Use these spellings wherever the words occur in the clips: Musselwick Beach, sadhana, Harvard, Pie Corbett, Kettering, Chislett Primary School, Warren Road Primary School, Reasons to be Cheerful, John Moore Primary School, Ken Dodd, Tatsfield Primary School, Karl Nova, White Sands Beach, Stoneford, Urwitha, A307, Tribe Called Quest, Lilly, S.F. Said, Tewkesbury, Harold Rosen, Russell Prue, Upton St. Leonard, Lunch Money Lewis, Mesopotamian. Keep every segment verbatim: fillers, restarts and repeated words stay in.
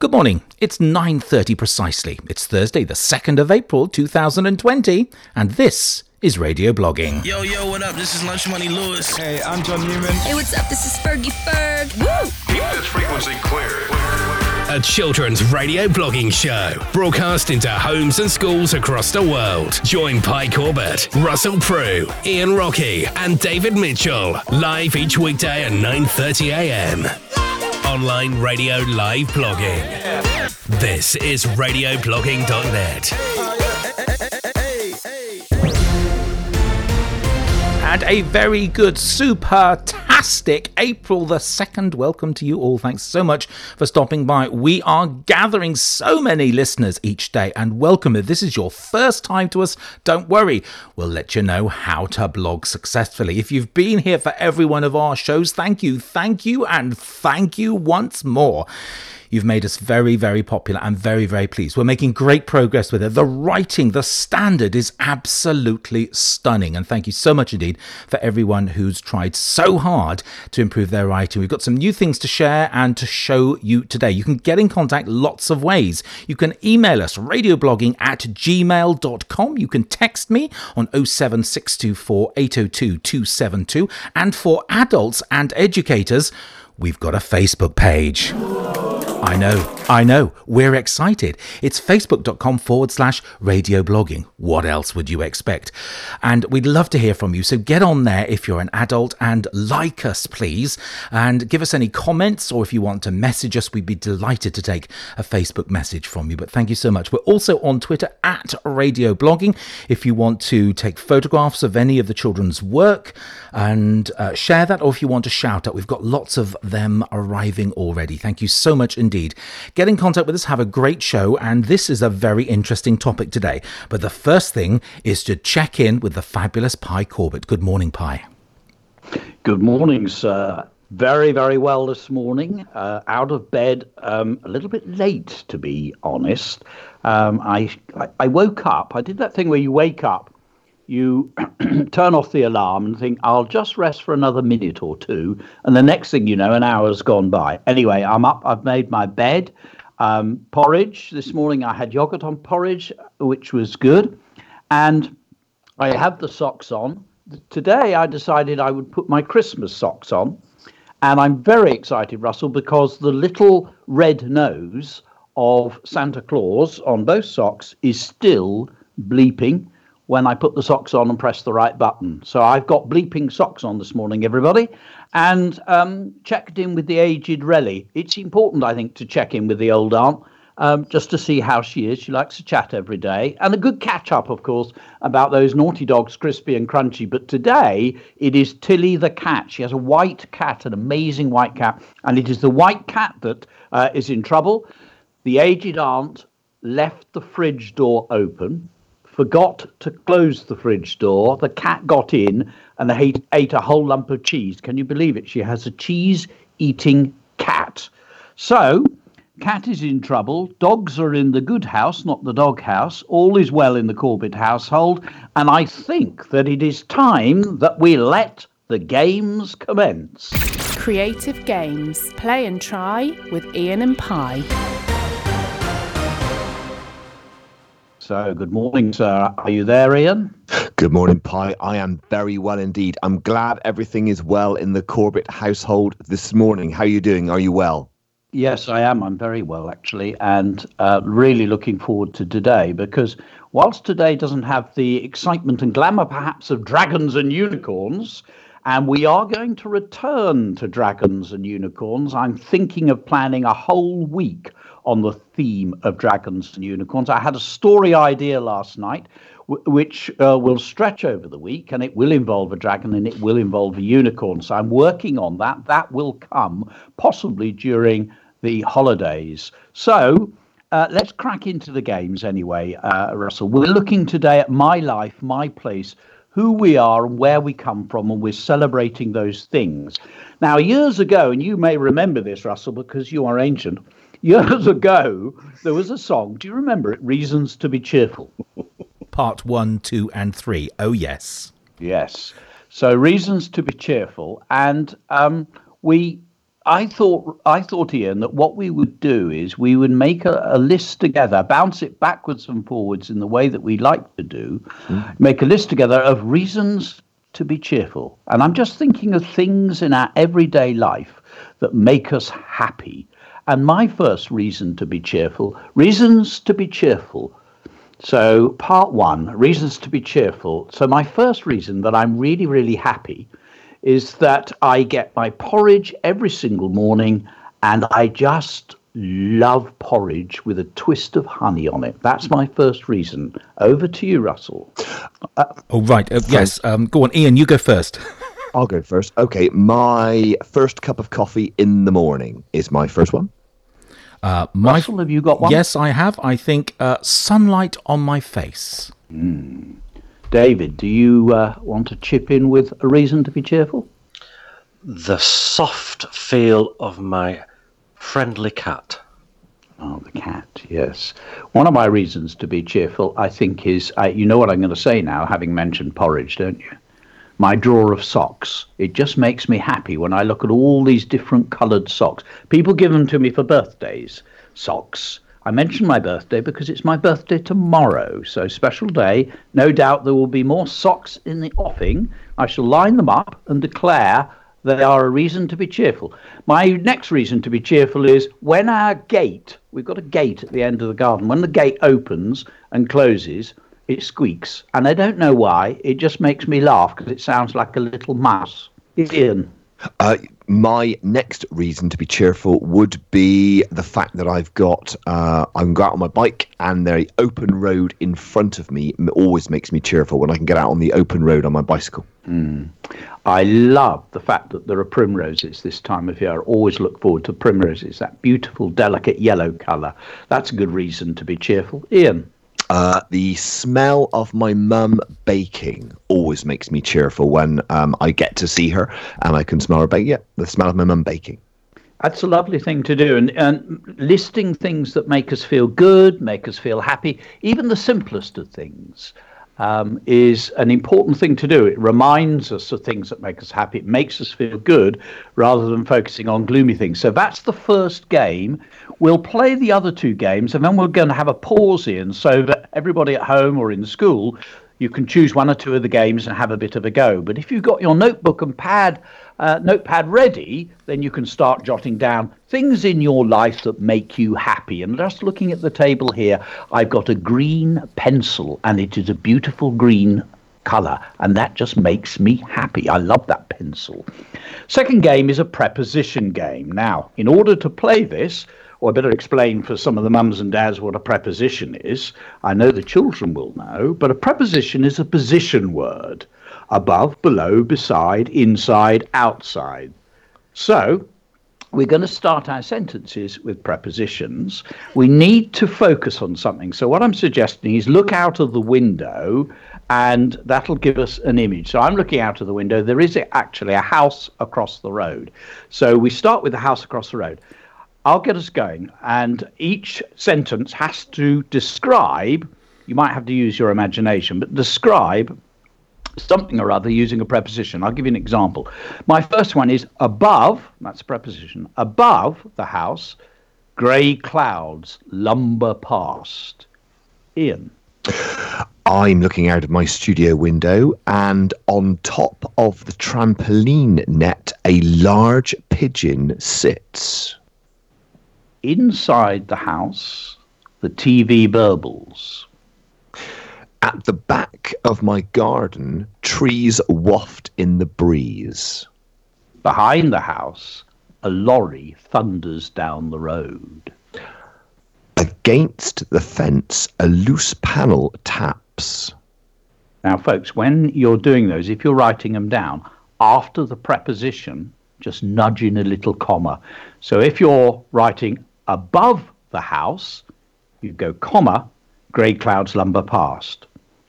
Good morning. It's nine thirty precisely. It's Thursday, the second of April, two thousand twenty, and this is Radio Blogging. Yo, yo, what up? This is Lunch Money Lewis. Hey, I'm John Newman. Hey, what's up? This is Fergie Ferg. Woo! Keep this frequency clear. A children's radio blogging show broadcast into homes and schools across the world. Join Pie Corbett, Russell Prue, Ian Rockey and David Mitchell live each weekday at nine thirty a m. Online radio live blogging. This is radio blogging dot net. And a very good, supertastic April the second. Welcome to you all. Thanks so much for stopping by. We are gathering so many listeners each day, and welcome. If this is your first time to us, don't worry. We'll let you know how to blog successfully. If you've been here for every one of our shows, thank you, thank you, and thank you once more. You've made us very, very popular and very, very pleased. We're making great progress with it. The writing, the standard is absolutely stunning. And thank you so much indeed for everyone who's tried so hard to improve their writing. We've got some new things to share and to show you today. You can get in contact lots of ways. You can email us, radioblogging at gmail dot com. You can text me on oh seven six two four eight oh two two seven two. And for adults and educators, we've got a Facebook page. I know, I know, we're excited. It's facebook.com forward slash radioblogging. What else would you expect? And we'd love to hear from you. So get on there if you're an adult and like us, please. And give us any comments, or if you want to message us, we'd be delighted to take a Facebook message from you. But thank you so much. We're also on Twitter at radioblogging. If you want to take photographs of any of the children's work and uh, share that, or if you want to shout out, we've got lots of them arriving already. Thank you so much indeed. Indeed. Get in contact with us, have a great show, and this is a very interesting topic today. But the first thing is to check in with the fabulous Pie Corbett. Good morning, Pie. Good morning, sir. Very, very well this morning. Uh, out of bed, um, a little bit late, to be honest. Um, I, I I woke up. I did that thing where you wake up, you turn off the alarm and think, I'll just rest for another minute or two. And the next thing you know, an hour's gone by. Anyway, I'm up. I've made my bed. Um, porridge. This morning I had yogurt on porridge, which was good. And I have the socks on. Today I decided I would put my Christmas socks on. And I'm very excited, Russell, because the little red nose of Santa Claus on both socks is still bleeping when I put the socks on and press the right button. So I've got bleeping socks on this morning, everybody, and um, checked in with the aged Relly. It's important, I think, to check in with the old aunt, um, just to see how she is. She likes to chat every day, and a good catch-up, of course, about those naughty dogs, Crispy and Crunchy. But today, it is Tilly the cat. She has a white cat, an amazing white cat, and it is the white cat that uh, is in trouble. The aged aunt left the fridge door open, forgot to close the fridge door. The cat got in and they ate, ate a whole lump of cheese. Can you believe it? She has a cheese-eating cat. So, cat is in trouble. Dogs are in the good house, not the dog house. All is well in the Corbett household. And I think that it is time that we let the games commence. Creative Games. Play and try with Ian and Pie. So, good morning, sir. Are you there, Ian? Good morning, Pie. I am very well indeed. I'm glad everything is well in the Corbett household this morning. How are you doing? Are you well? Yes, I am. I'm very well, actually, and uh, really looking forward to today, because whilst today doesn't have the excitement and glamour, perhaps, of dragons and unicorns, and we are going to return to dragons and unicorns, I'm thinking of planning a whole week on the theme of dragons and unicorns. I had a story idea last night, w- which uh, will stretch over the week, and it will involve a dragon and it will involve a unicorn. So I'm working on that. That will come possibly during the holidays. So uh, let's crack into the games anyway, uh, Russell. We're looking today at my life, my place, who we are and where we come from, and we're celebrating those things. Now, years ago, and you may remember this, Russell, because you are ancient, years ago, there was a song, do you remember it? Reasons to be Cheerful. Part one, two, and three. Oh, yes. Yes. So, Reasons to be Cheerful. And um, we I thought, I thought, Ian, that what we would do is we would make a, a list together, bounce it backwards and forwards in the way that we like to do, mm. make a list together of reasons to be cheerful. And I'm just thinking of things in our everyday life that make us happy. And my first reason to be cheerful, reasons to be cheerful. So part one, reasons to be cheerful. So my first reason that I'm really, really happy is that I get my porridge every single morning, and I just love porridge with a twist of honey on it. That's my first reason. Over to you, Russell. Uh, oh, right. Uh, yes. Um, go on, Ian, you go first. I'll go first. Okay. My first cup of coffee in the morning is my first one. Uh, my, Russell, have you got one? Yes, I have. I think uh, sunlight on my face. Mm. David, do you uh, want to chip in with a reason to be cheerful? The soft feel of my friendly cat. Oh, the cat, yes. One of my reasons to be cheerful, I think, is, uh, you know what I'm going to say now, having mentioned porridge, don't you? My drawer of socks. It just makes me happy when I look at all these different coloured socks. People give them to me for birthdays, socks. I mentioned my birthday because it's my birthday tomorrow, so special day. No doubt there will be more socks in the offing. I shall line them up and declare they are a reason to be cheerful. My next reason to be cheerful is when our gate, we've got a gate at the end of the garden, when the gate opens and closes, it squeaks. And I don't know why, it just makes me laugh because it sounds like a little mouse. Ian. Uh, my next reason to be cheerful would be the fact that I've got uh, I'm going out on my bike, and the open road in front of me always makes me cheerful when I can get out on the open road on my bicycle. Mm. I love the fact that there are primroses this time of year. I always look forward to primroses, that beautiful, delicate yellow colour. That's a good reason to be cheerful. Ian. Uh, the smell of my mum baking always makes me cheerful when um, I get to see her and I can smell her bake. Yeah, the smell of my mum baking. That's a lovely thing to do. And, and listing things that make us feel good, make us feel happy, even the simplest of things, um, is an important thing to do. It reminds us of things that make us happy. It makes us feel good rather than focusing on gloomy things. So that's the first game. We'll play the other two games, and then we're going to have a pause in so that everybody at home or in school, you can choose one or two of the games and have a bit of a go. But if you've got your notebook and pad, uh, notepad ready, then you can start jotting down things in your life that make you happy. And just looking at the table here, I've got a green pencil, and it is a beautiful green colour, and that just makes me happy. I love that pencil. Second game is a preposition game. Now, in order to play this, or I better explain for some of the mums and dads what a preposition is. I know the children will know, but a preposition is a position word. Above, below, beside, inside, outside. So we're going to start our sentences with prepositions. We need to focus on something. So what I'm suggesting is look out of the window, and that'll give us an image. So I'm looking out of the window. There is actually a house across the road. So we start with the house across the road. I'll get us going, and each sentence has to describe, you might have to use your imagination, but describe something or other using a preposition. I'll give you an example. My first one is above, that's a preposition, above the house, grey clouds lumber past. Ian. I'm looking out of my studio window, and on top of the trampoline net, a large pigeon sits. Inside the house, the T V burbles. At the back of my garden, trees waft in the breeze. Behind the house, a lorry thunders down the road. Against the fence, a loose panel taps. Now, folks, when you're doing those, if you're writing them down, after the preposition, just nudge in a little comma. So if you're writing above the house, you go comma, grey clouds lumber past.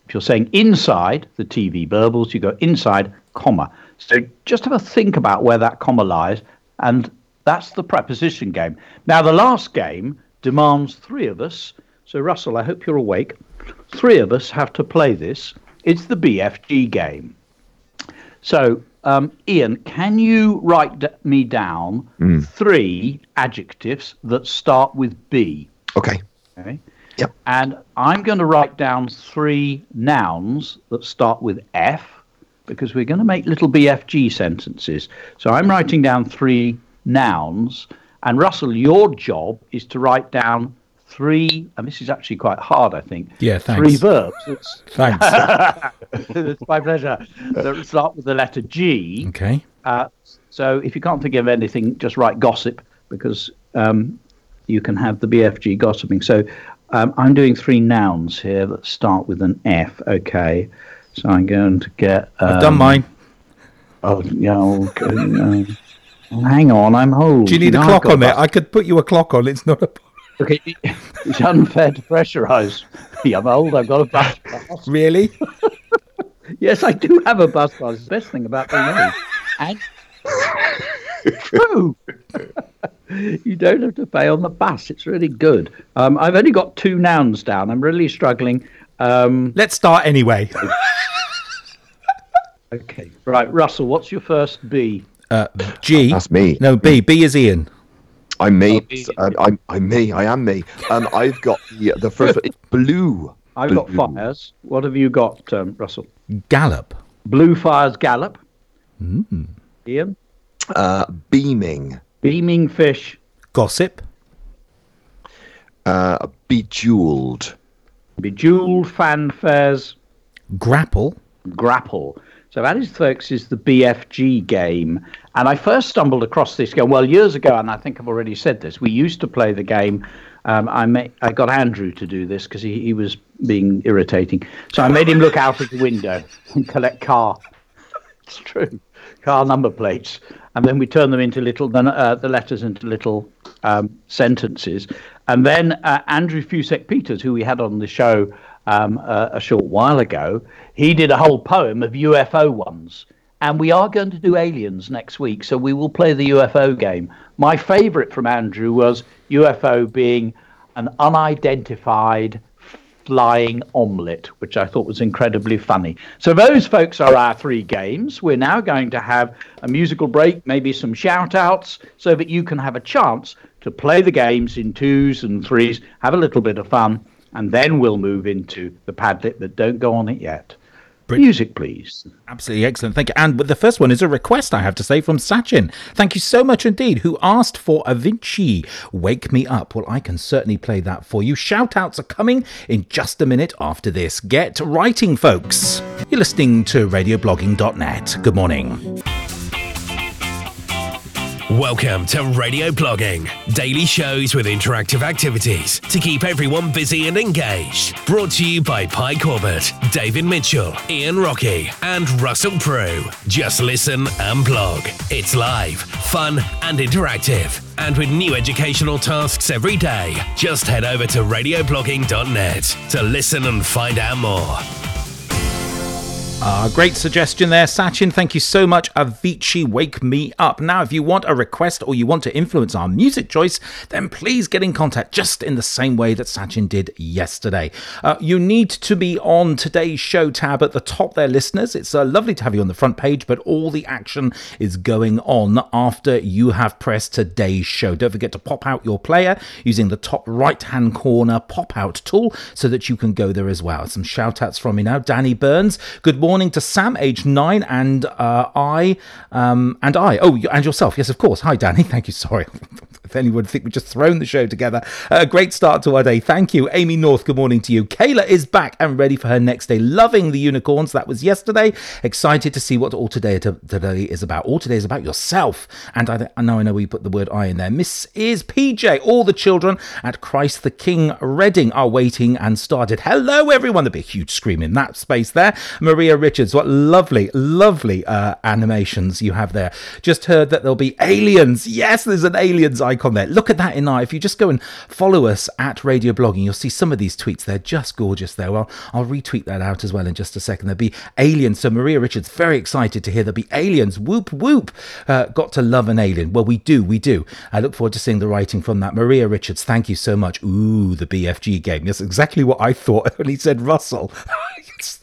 If you're saying inside the T V burbles, you go inside, comma. So just have a think about where that comma lies, and that's the preposition game. Now, the last game demands three of us. So, Russell, I hope you're awake. Three of us have to play this. It's the B F G game. So um, Ian, can you write d- me down mm. three adjectives that start with B? Okay. Okay. Yep. And I'm going to write down three nouns that start with F, because we're going to make little B F G sentences. So I'm writing down three nouns. And, Russell, your job is to write down three, and this is actually quite hard, I think. Yeah, thanks. Three verbs. It's, thanks. It's my pleasure. So start with the letter G. Okay. Uh, so if you can't think of anything, just write gossip, because um, you can have the B F G gossiping. So um, I'm doing three nouns here that start with an F. Okay. So I'm going to get... Um, I've done mine. Oh, yeah. Okay, no. Hang on, I'm old. Do you need you know, a clock on that? it? I could put you a clock on. It's not a... Okay. It's unfair to pressurise me. I'm old, I've got a bus pass. Really? Yes, I do have a bus pass. It's the best thing about being old. And... True. You don't have to pay on the bus. It's really good. Um, I've only got two nouns down. I'm really struggling. Um... Let's start anyway. Okay. Right, Russell, what's your first B? Uh, G. That's me. No, B. B is Ian. I'm me. Oh, um, I'm, I'm me. I am me. Um, I've got the, the first one. It's blue. I've blue. got fires. What have you got, um, Russell? Gallop. Blue fires gallop. Mm. Ian? Uh, beaming. Beaming fish. Gossip. Uh, bejeweled. Bejeweled fanfares. Grapple. Grapple. So that is, folks, is the B F G game. And I first stumbled across this game, well, years ago, and I think I've already said this. We used to play the game. Um, I made, I got Andrew to do this because he, he was being irritating. So I made him look out of the window and collect car. It's true. Car number plates. And then we turn them into little, then uh, the letters into little um, sentences. And then uh, Andrew Fusek Peters, who we had on the show Um, uh, a short while ago, he did a whole poem of U F O ones, and we are going to do aliens next week, so we will play the U F O game. My favourite from Andrew was U F O being an unidentified flying omelette, which I thought was incredibly funny. So those, folks, are our three games. We're now going to have a musical break, maybe some shout-outs, so that you can have a chance to play the games in twos and threes, have a little bit of fun, and then we'll move into the Padlet that don't go on it yet. Brilliant. Music, please. Absolutely excellent. Thank you. And the first one is a request, I have to say, from Sachin. Thank you so much indeed, who asked for Avicii, Wake Me Up. Well, I can certainly play that for you. Shout-outs are coming in just a minute after this. Get writing, folks. You're listening to radio blogging dot net. Good morning. Welcome to Radio Blogging, daily shows with interactive activities to keep everyone busy and engaged. Brought to you by Pie Corbett, David Mitchell, Ian Rockey, and Russell Prue. Just listen and blog. It's live, fun, and interactive. And with new educational tasks every day, just head over to radio blogging dot net to listen and find out more. Ah, great suggestion there, Sachin. Thank you so much. Avicii, Wake Me Up. Now, if you want a request or you want to influence our music choice, then please get in contact just in the same way that Sachin did yesterday. Uh, you need to be on today's show tab at the top there, listeners. It's uh, lovely to have you on the front page, but all the action is going on after you have pressed today's show. Don't forget to pop out your player using the top right-hand corner pop-out tool so that you can go there as well. Some shout-outs from me now. Danny Burns, good morning. Morning to Sam, age nine, and uh, I, um, and I. Oh, and yourself, yes, of course. Hi, Danny. Thank you. Sorry, if anyone would think we've just thrown the show together. A uh, great start to our day. Thank you, Amy North. Good morning to you. Kayla is back and ready for her next day. Loving the unicorns. That was yesterday. Excited to see what all today t- today is about. All today is about yourself. And I, I know, I know, we put the word "I" in there. Miss is P J. All the children at Christ the King Reading are waiting and started. Hello, everyone. There'll be a huge scream in that space there. Maria Richards, what lovely, lovely uh, animations you have there. Just heard that there'll be aliens. Yes, there's an aliens icon something on there. Look at that in there. If you just go and follow us at Radio Blogging, you'll see some of these tweets. They're just gorgeous there. Well, I'll retweet that out as well in just a second. There'll be aliens. So Maria Richards, very excited to hear there'll be aliens. Whoop, whoop. Uh, got to love an alien. Well, we do, we do. I look forward to seeing the writing from that. Maria Richards, thank you so much. Ooh, the B F G game. That's exactly what I thought when he said Russell.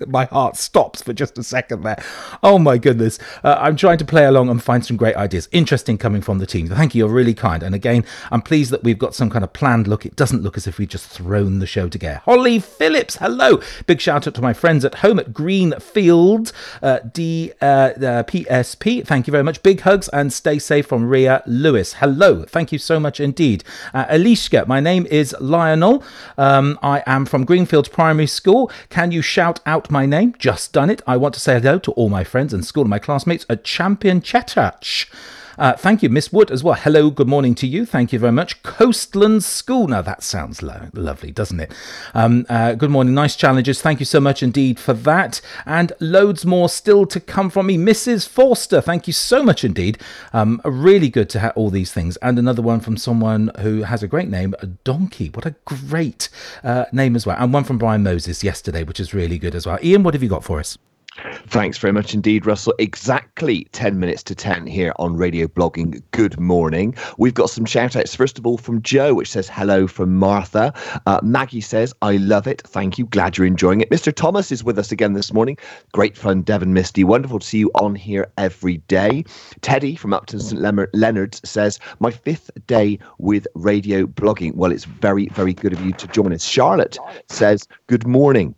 My heart stops for just a second there. Oh, my goodness. Uh, I'm trying to play along and find some great ideas. Interesting coming from the team. Thank you. You're really kind. And again, I'm pleased that we've got some kind of planned look. It doesn't look as if we've just thrown the show together. Holly Phillips, hello. Big shout out to my friends at home at Greenfield uh, D, uh, uh, P S P. Thank you very much. Big hugs and stay safe from Rhea Lewis. Hello. Thank you so much indeed. Uh, Alishka, my name is Lionel. Um, I am from Greenfield Primary School. Can you shout out my name? Just done it. I want to say hello to all my friends and school and my classmates at Champion Chetach. Uh, thank you, Miss Wood, as well. Hello, good morning to you. Thank you very much. Coastlands School. Now, that sounds lo- lovely, doesn't it? Um, uh, good morning. Nice challenges. Thank you so much indeed for that. And loads more still to come from me. Missus Forster, thank you so much indeed. Um, really good to have all these things. And another one from someone who has a great name, a Donkey. What a great uh, name as well. And one from Brian Moses yesterday, which is really good as well. Ian, what have you got for us? Thanks very much indeed, Russell. Exactly ten minutes to ten here on Radio Blogging. Good morning. We've got some shout outs. First of all, from Joe, which says hello from Martha. Uh, Maggie says, I love it. Thank you. Glad you're enjoying it. Mister Thomas is with us again this morning. Great fun, Devon Misty. Wonderful to see you on here every day. Teddy from Upton Saint Leonard says, my fifth day with Radio Blogging. Well, it's very, very good of you to join us. Charlotte says, good morning.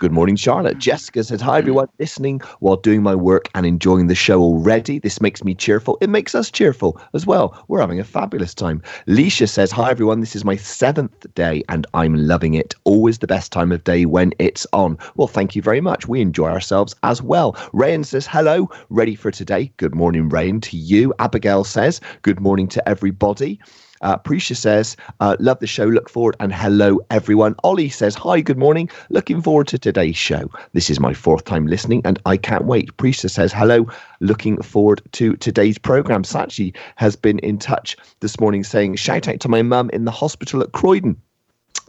Good morning, Charlotte. Jessica says, hi, everyone, listening while doing my work and enjoying the show already. This makes me cheerful. It makes us cheerful as well. We're having a fabulous time. Leisha says, hi, everyone. This is my seventh day and I'm loving it. Always the best time of day when it's on. Well, thank you very much. We enjoy ourselves as well. Rayan says, hello, ready for today. Good morning, Rayan, to you. Abigail says, good morning to everybody. Uh, Prisha says, uh, love the show, look forward, and hello everyone. Ollie says, hi, good morning, looking forward to today's show. This is my fourth time listening and I can't wait. Prisha says, hello, looking forward to today's programme. Sachin has been in touch this morning saying, shout out to my mum in the hospital at Croydon.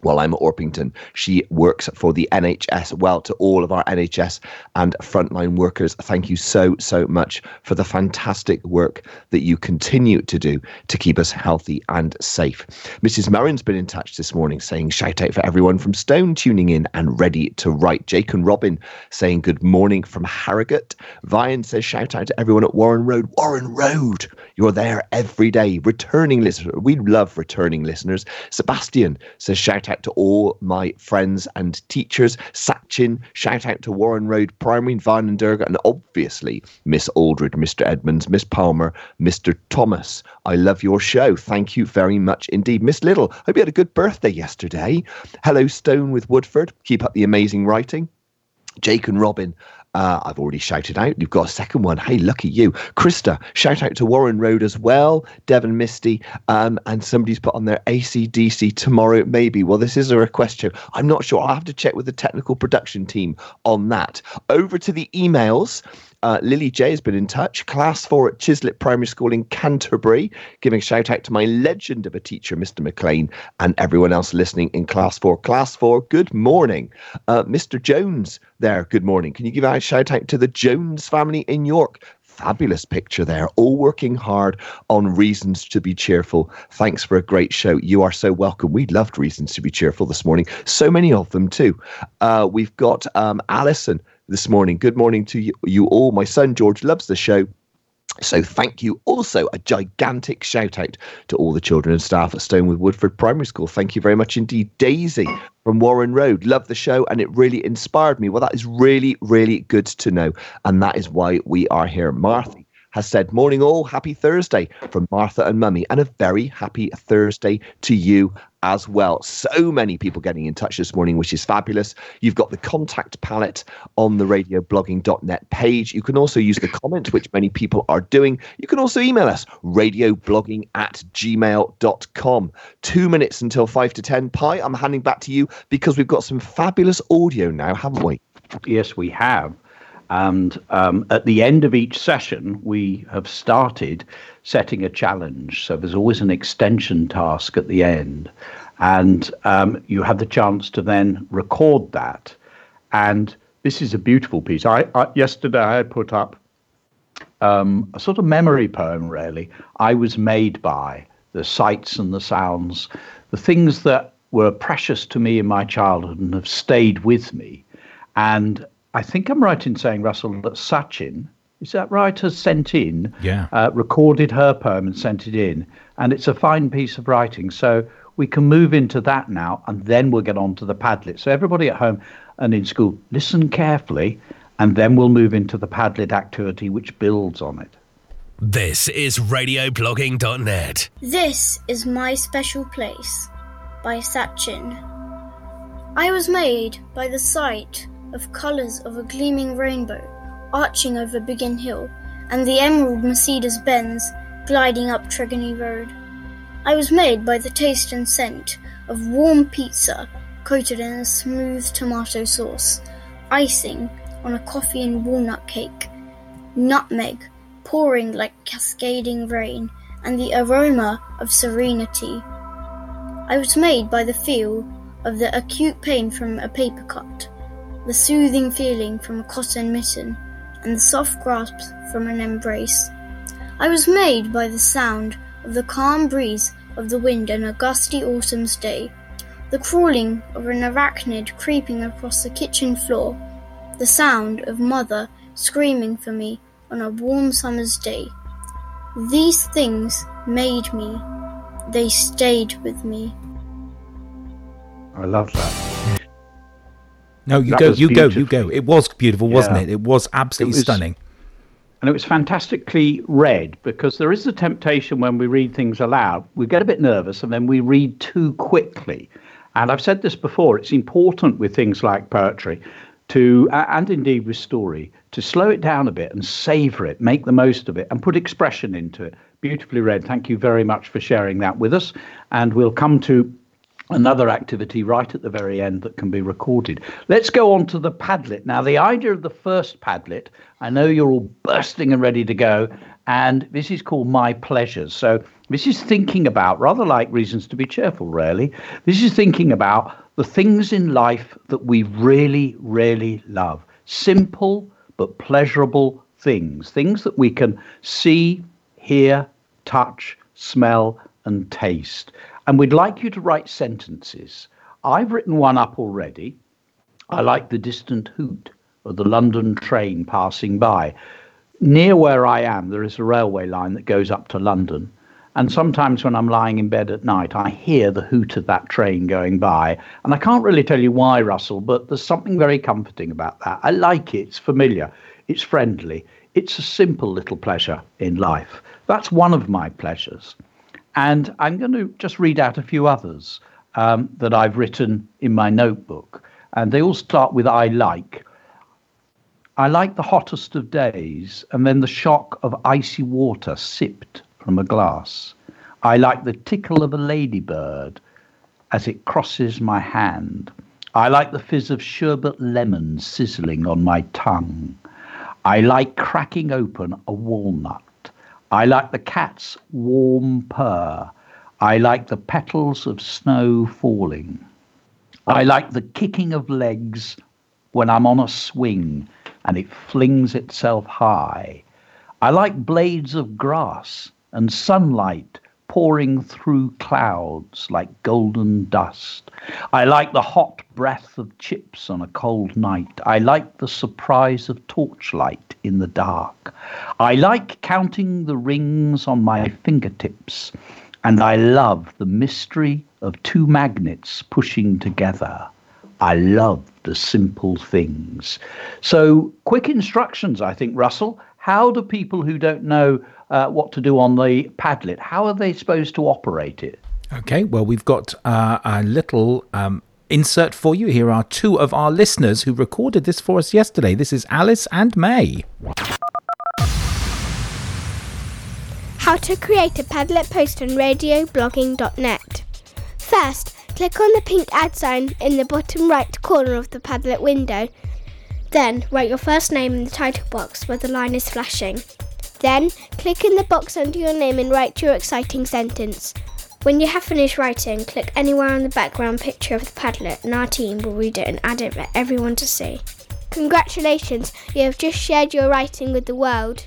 Well, I'm at Orpington. She works for the N H S. Well, to all of our N H S and frontline workers, thank you so, so much for the fantastic work that you continue to do to keep us healthy and safe. Missus Murrin's been in touch this morning saying, shout out for everyone from Stone tuning in and ready to write. Jake and Robin saying, good morning from Harrogate. Vian says, shout out to everyone at Warren Road. Warren Road, you're there every day. Returning listeners, we love returning listeners. Sebastian says, shout out to all my friends and teachers. Sachin, shout out to Warren Road Primary, Vandenberg, and obviously Miss Aldred, Mister Edmonds, Miss Palmer, Mister Thomas. I love your show. Thank you very much indeed. Miss Little, hope you had a good birthday yesterday. Hello, Stone with Woodford. Keep up the amazing writing. Jake and Robin, Uh, I've already shouted out. You've got a second one. Hey, lucky you. Krista, shout out to Warren Road as well. Devon Misty. Um, and somebody's put on their A C D C tomorrow, maybe. Well, this is a request show. I'm not sure. I'll have to check with the technical production team on that. Over to the emails. Uh, Lily J has been in touch. Class four at Chislett Primary School in Canterbury, giving a shout out to my legend of a teacher, Mister McLean, and everyone else listening in Class four. Class four, good morning. Uh, Mister Jones there, good morning. Can you give a shout out to the Jones family in York? Fabulous picture there, all working hard on Reasons to be Cheerful. Thanks for a great show. You are so welcome. We loved Reasons to be Cheerful this morning. So many of them too. Uh, we've got um, Alison this morning. Good morning to you, you all. My son George loves the show. So thank you. Also, a gigantic shout out to all the children and staff at Stone with Woodford Primary School. Thank you very much indeed. Daisy from Warren Road, love the show and it really inspired me. Well, that is really, really good to know. And that is why we are here. Martha has said, morning all, happy Thursday from Martha and Mummy, and a very happy Thursday to you as well. So many people getting in touch this morning, which is fabulous. You've got the contact palette on the radio blogging dot net page. You can also use the comment, which many people are doing. You can also email us, radioblogging at gmail dot com. Two minutes until five to ten. Pie, I'm handing back to you because we've got some fabulous audio now, haven't we? Yes, we have. And um, at the end of each session, we have started setting a challenge. So there's always an extension task at the end. And um, you have the chance to then record that. And this is a beautiful piece. I, I yesterday I put up um, a sort of memory poem, really. I was made by the sights and the sounds, the things that were precious to me in my childhood and have stayed with me. And I think I'm right in saying, Russell, that Sachin, is that right, has sent in, yeah. uh, recorded her poem and sent it in. And it's a fine piece of writing. So we can move into that now, and then we'll get on to the Padlet. So everybody at home and in school, listen carefully, and then we'll move into the Padlet activity, which builds on it. This is radio blogging dot net. This is My Special Place by Sachin. I was made by the sight of colours of a gleaming rainbow arching over Biggin Hill and the emerald Mercedes-Benz gliding up Tregony Road. I was made by the taste and scent of warm pizza coated in a smooth tomato sauce, icing on a coffee and walnut cake, nutmeg pouring like cascading rain, and the aroma of serenity. I was made by the feel of the acute pain from a paper cut, the soothing feeling from a cotton mitten, and the soft grasp from an embrace. I was made by the sound of the calm breeze of the wind on a gusty autumn's day, the crawling of an arachnid creeping across the kitchen floor, the sound of mother screaming for me on a warm summer's day. These things made me. They stayed with me. I love that. No, you that go, you beautiful. go, you go. It was beautiful, wasn't yeah. it? It was absolutely it was, stunning. And it was fantastically read, because there is the temptation when we read things aloud, we get a bit nervous and then we read too quickly. And I've said this before, it's important with things like poetry to, and indeed with story, to slow it down a bit and savour it, make the most of it and put expression into it. Beautifully read. Thank you very much for sharing that with us. And we'll come to another activity right at the very end that can be recorded. Let's go on to the Padlet. Now, the idea of the first Padlet, I know you're all bursting and ready to go, and this is called My Pleasures. So this is thinking about, rather like Reasons to be Cheerful, really, this is thinking about the things in life that we really, really love. Simple but pleasurable things, things that we can see, hear, touch, smell, and taste. And we'd like you to write sentences. I've written one up already. I like the distant hoot of the London train passing by. Near where I am, there is a railway line that goes up to London. And sometimes when I'm lying in bed at night, I hear the hoot of that train going by. And I can't really tell you why, Russell, but there's something very comforting about that. I like it. It's familiar. It's friendly. It's a simple little pleasure in life. That's one of my pleasures. And I'm going to just read out a few others um, that I've written in my notebook. And they all start with I like. I like the hottest of days and then the shock of icy water sipped from a glass. I like the tickle of a ladybird as it crosses my hand. I like the fizz of sherbet lemon sizzling on my tongue. I like cracking open a walnut. I like the cat's warm purr. I like the petals of snow falling. I like the kicking of legs when I'm on a swing and it flings itself high. I like blades of grass and sunlight pouring through clouds like golden dust. I like the hot breath of chips on a cold night. I like the surprise of torchlight in the dark. I like counting the rings on my fingertips, and I love the mystery of two magnets pushing together. I love the simple things. So, quick instructions, I think, Russell. How do people who don't know Uh, what to do on the Padlet? How are they supposed to operate it? Okay, well, we've got uh, a little um, insert for you. Here are two of our listeners who recorded this for us yesterday. This is Alice and May. How to create a Padlet post on radio blogging dot net. First, click on the pink ad sign in the bottom right corner of the Padlet window. Then write your first name in the title box where the line is flashing. Then click in the box under your name and write your exciting sentence. When you have finished writing, click anywhere on the background picture of the Padlet and our team will read it and add it for everyone to see. Congratulations, you have just shared your writing with the world.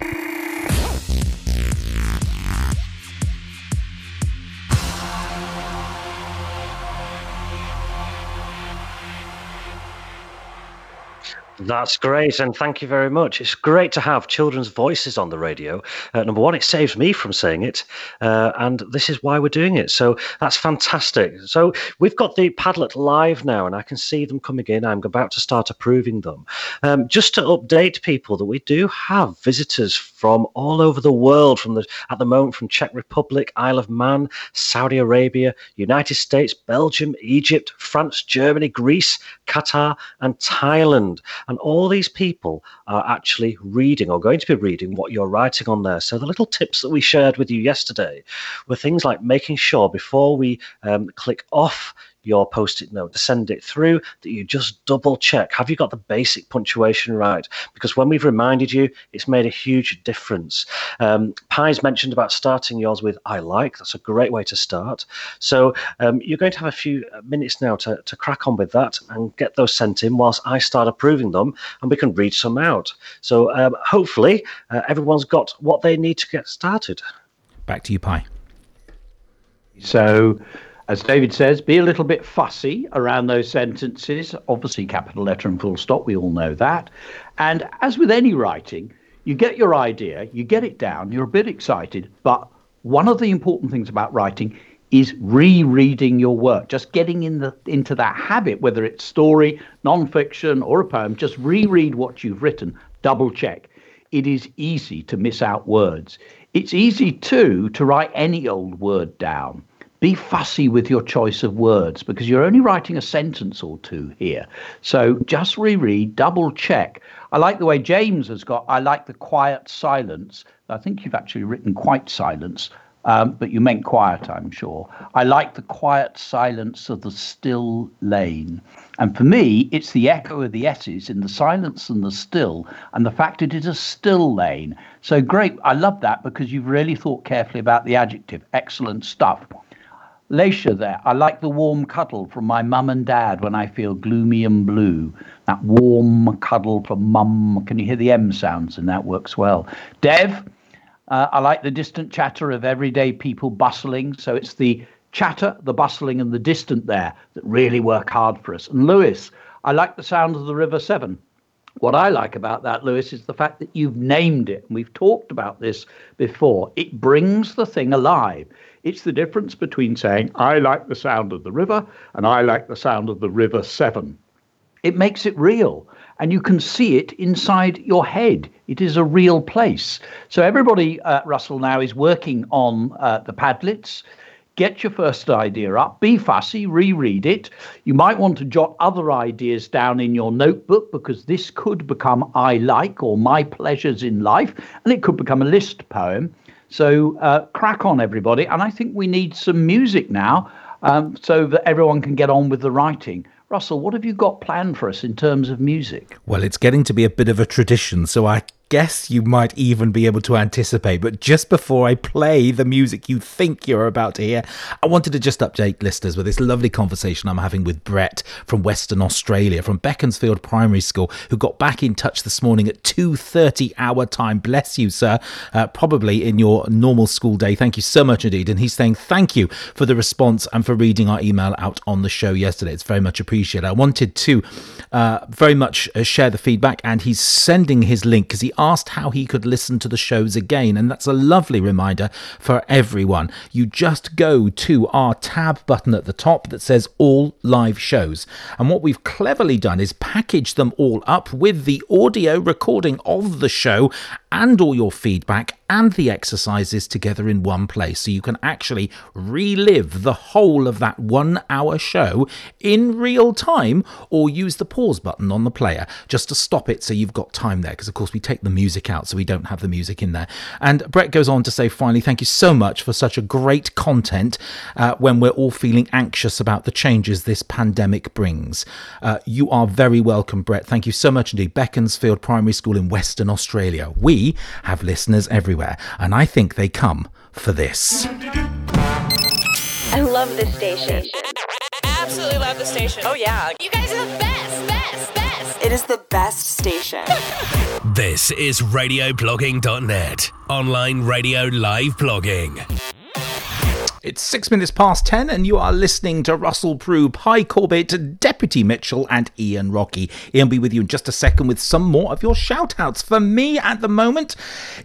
That's great, and thank you very much. It's great to have children's voices on the radio. Uh, number one, it saves me from saying it, uh, and this is why we're doing it. So that's fantastic. So we've got the Padlet live now, and I can see them coming in. I'm about to start approving them. Um, just to update people that we do have visitors from all over the world, from the at the moment from Czech Republic, Isle of Man, Saudi Arabia, United States, Belgium, Egypt, France, Germany, Greece, Qatar, and Thailand. And all these people are actually reading or going to be reading what you're writing on there. So the little tips that we shared with you yesterday were things like making sure before we um, click off your post-it note to send it through that you just double check. Have you got the basic punctuation right? Because when we've reminded you, it's made a huge difference. Um, Pi's mentioned about starting yours with I like. That's a great way to start. So um, you're going to have a few minutes now to, to crack on with that and get those sent in whilst I start approving them and we can read some out. So um, hopefully uh, everyone's got what they need to get started. Back to you, Pi. So... as David says, be a little bit fussy around those sentences. Obviously, capital letter and full stop, we all know that. And as with any writing, you get your idea, you get it down, you're a bit excited, but one of the important things about writing is rereading your work, just getting in the, into that habit, whether it's story, non-fiction or a poem, just reread what you've written, double check. It is easy to miss out words. It's easy, too, to write any old word down. Be fussy with your choice of words because you're only writing a sentence or two here. So just reread, double check. I like the way James has got, I like the quiet silence. I think you've actually written quite silence, um, but you meant quiet, I'm sure. I like the quiet silence of the still lane. And for me, it's the echo of the S's in the silence and the still, and the fact it is a still lane. So great. I love that because you've really thought carefully about the adjective. Excellent stuff. Leisure there. I like the warm cuddle from my mum and dad when I feel gloomy and blue. That warm cuddle from mum. Can you hear the M sounds? And that works well. Dev, uh, I like the distant chatter of everyday people bustling. So it's the chatter, the bustling and the distant there that really work hard for us. And Lewis, I like the sound of the River Severn. What I like about that, Lewis, is the fact that you've named it. And we've talked about this before. It brings the thing alive. It's the difference between saying, I like the sound of the river and I like the sound of the River Severn. It makes it real and you can see it inside your head. It is a real place. So everybody, uh, Russell, now is working on uh, the Padlets. Get your first idea up, be fussy, reread it. You might want to jot other ideas down in your notebook because this could become I like or my pleasures in life, and it could become a list poem. So uh, crack on, everybody. And I think we need some music now um, so that everyone can get on with the writing. Russell, what have you got planned for us in terms of music? Well, it's getting to be a bit of a tradition, so I guess you might even be able to anticipate. But just before I play the music you think you're about to hear, I wanted to just update listeners with this lovely conversation I'm having with Brett from Western Australia, from Beaconsfield Primary School, who got back in touch this morning at two thirty our time. Bless you, sir, uh, probably in your normal school day. Thank you so much indeed. And he's saying thank you for the response and for reading our email out on the show yesterday. It's very much appreciated. I wanted to uh, very much share the feedback, and he's sending his link because he asked how he could listen to the shows again, and that's a lovely reminder for everyone. You just go to our tab button at the top that says all live shows, and what we've cleverly done is package them all up with the audio recording of the show and all your feedback and the exercises together in one place, so you can actually relive the whole of that one hour show in real time, or use the pause button on the player just to stop it so you've got time there, because of course we take the the music out, so we don't have the music in there. And Brett goes on to say, finally, thank you so much for such a great content uh, when we're all feeling anxious about the changes this pandemic brings. Uh, you are very welcome, Brett. Thank you so much indeed. Beaconsfield Primary School in Western Australia. We have listeners everywhere, and I think they come for this. I love this station. Absolutely love the station. Oh yeah. You guys are the best, best, best. It is the best station. This is radio blogging dot net. Online radio live blogging. It's six minutes past ten and you are listening to Russell Prue, Pie Corbett, Deputy Mitchell and Ian Rockey. Ian will be with you in just a second with some more of your shout-outs. For me at the moment,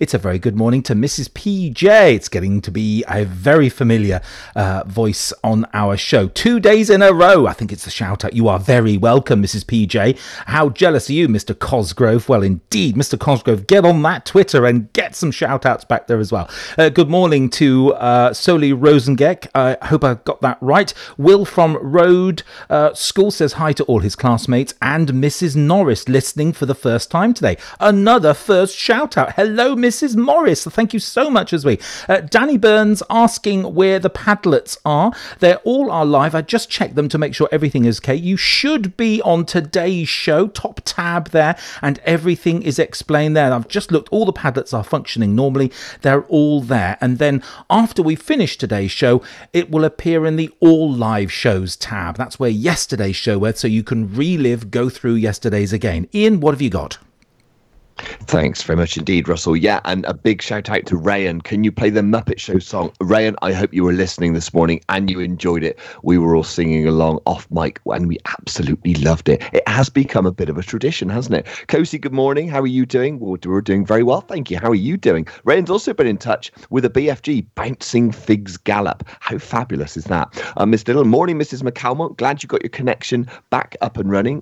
it's a very good morning to Missus P J. It's getting to be a very familiar uh, voice on our show. Two days in a row, I think it's a shout-out. You are very welcome, Missus P J. How jealous are you, Mister Cosgrove? Well, indeed, Mister Cosgrove, get on that Twitter and get some shout-outs back there as well. Uh, good morning to uh, Soli Rosen. I hope I got that right. Will from Road uh, School says hi to all his classmates and Missus Norris listening for the first time today. Another first shout out. Hello, Missus Morris. Thank you so much as we. Uh, Danny Burns asking where the Padlets are. They all are live. I just checked them to make sure everything is okay. You should be on today's show. Top tab there and everything is explained there. I've just looked. All the Padlets are functioning normally. They're all there. And then after we finish today's show, Show, it will appear in the All Live Shows tab. That's where yesterday's show was, so you can relive, go through yesterday's again. Ian, what have you got? Thanks very much indeed, Russell. Yeah, and a big shout out to Rayan. Can you play the Muppet Show song? Rayan, I hope you were listening this morning and you enjoyed it. We were all singing along off mic and we absolutely loved it. It has become a bit of a tradition, hasn't it? Cozy, good morning. How are you doing? Well, we're doing very well, thank you. How are you doing? Rayan's also been in touch with a B F G, Bouncing Figs Gallop. How fabulous is that? Uh, Miss Little, morning, Missus McCalmont. Glad you got your connection back up and running.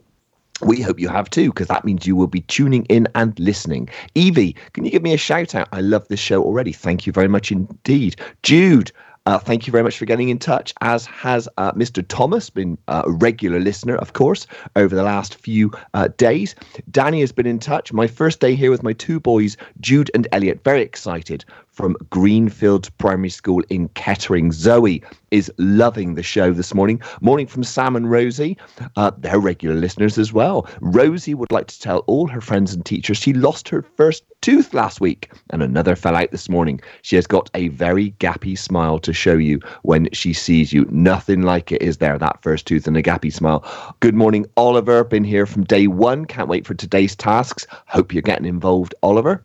We hope you have too, because that means you will be tuning in and listening. Evie, can you give me a shout out? I love this show already. Thank you very much indeed. Jude, uh, thank you very much for getting in touch, as has uh, Mister Thomas, been uh, a regular listener, of course, over the last few uh, days. Danny has been in touch. My first day here with my two boys, Jude and Elliot. Very excited. From Greenfield Primary School in Kettering. Zoe is loving the show this morning. Morning from Sam and Rosie. Uh, they're regular listeners as well. Rosie would like to tell all her friends and teachers she lost her first tooth last week and another fell out this morning. She has got a very gappy smile to show you when she sees you. Nothing like it, is there? That first tooth and a gappy smile. Good morning, Oliver. Been here from day one. Can't wait for today's tasks. Hope you're getting involved, Oliver.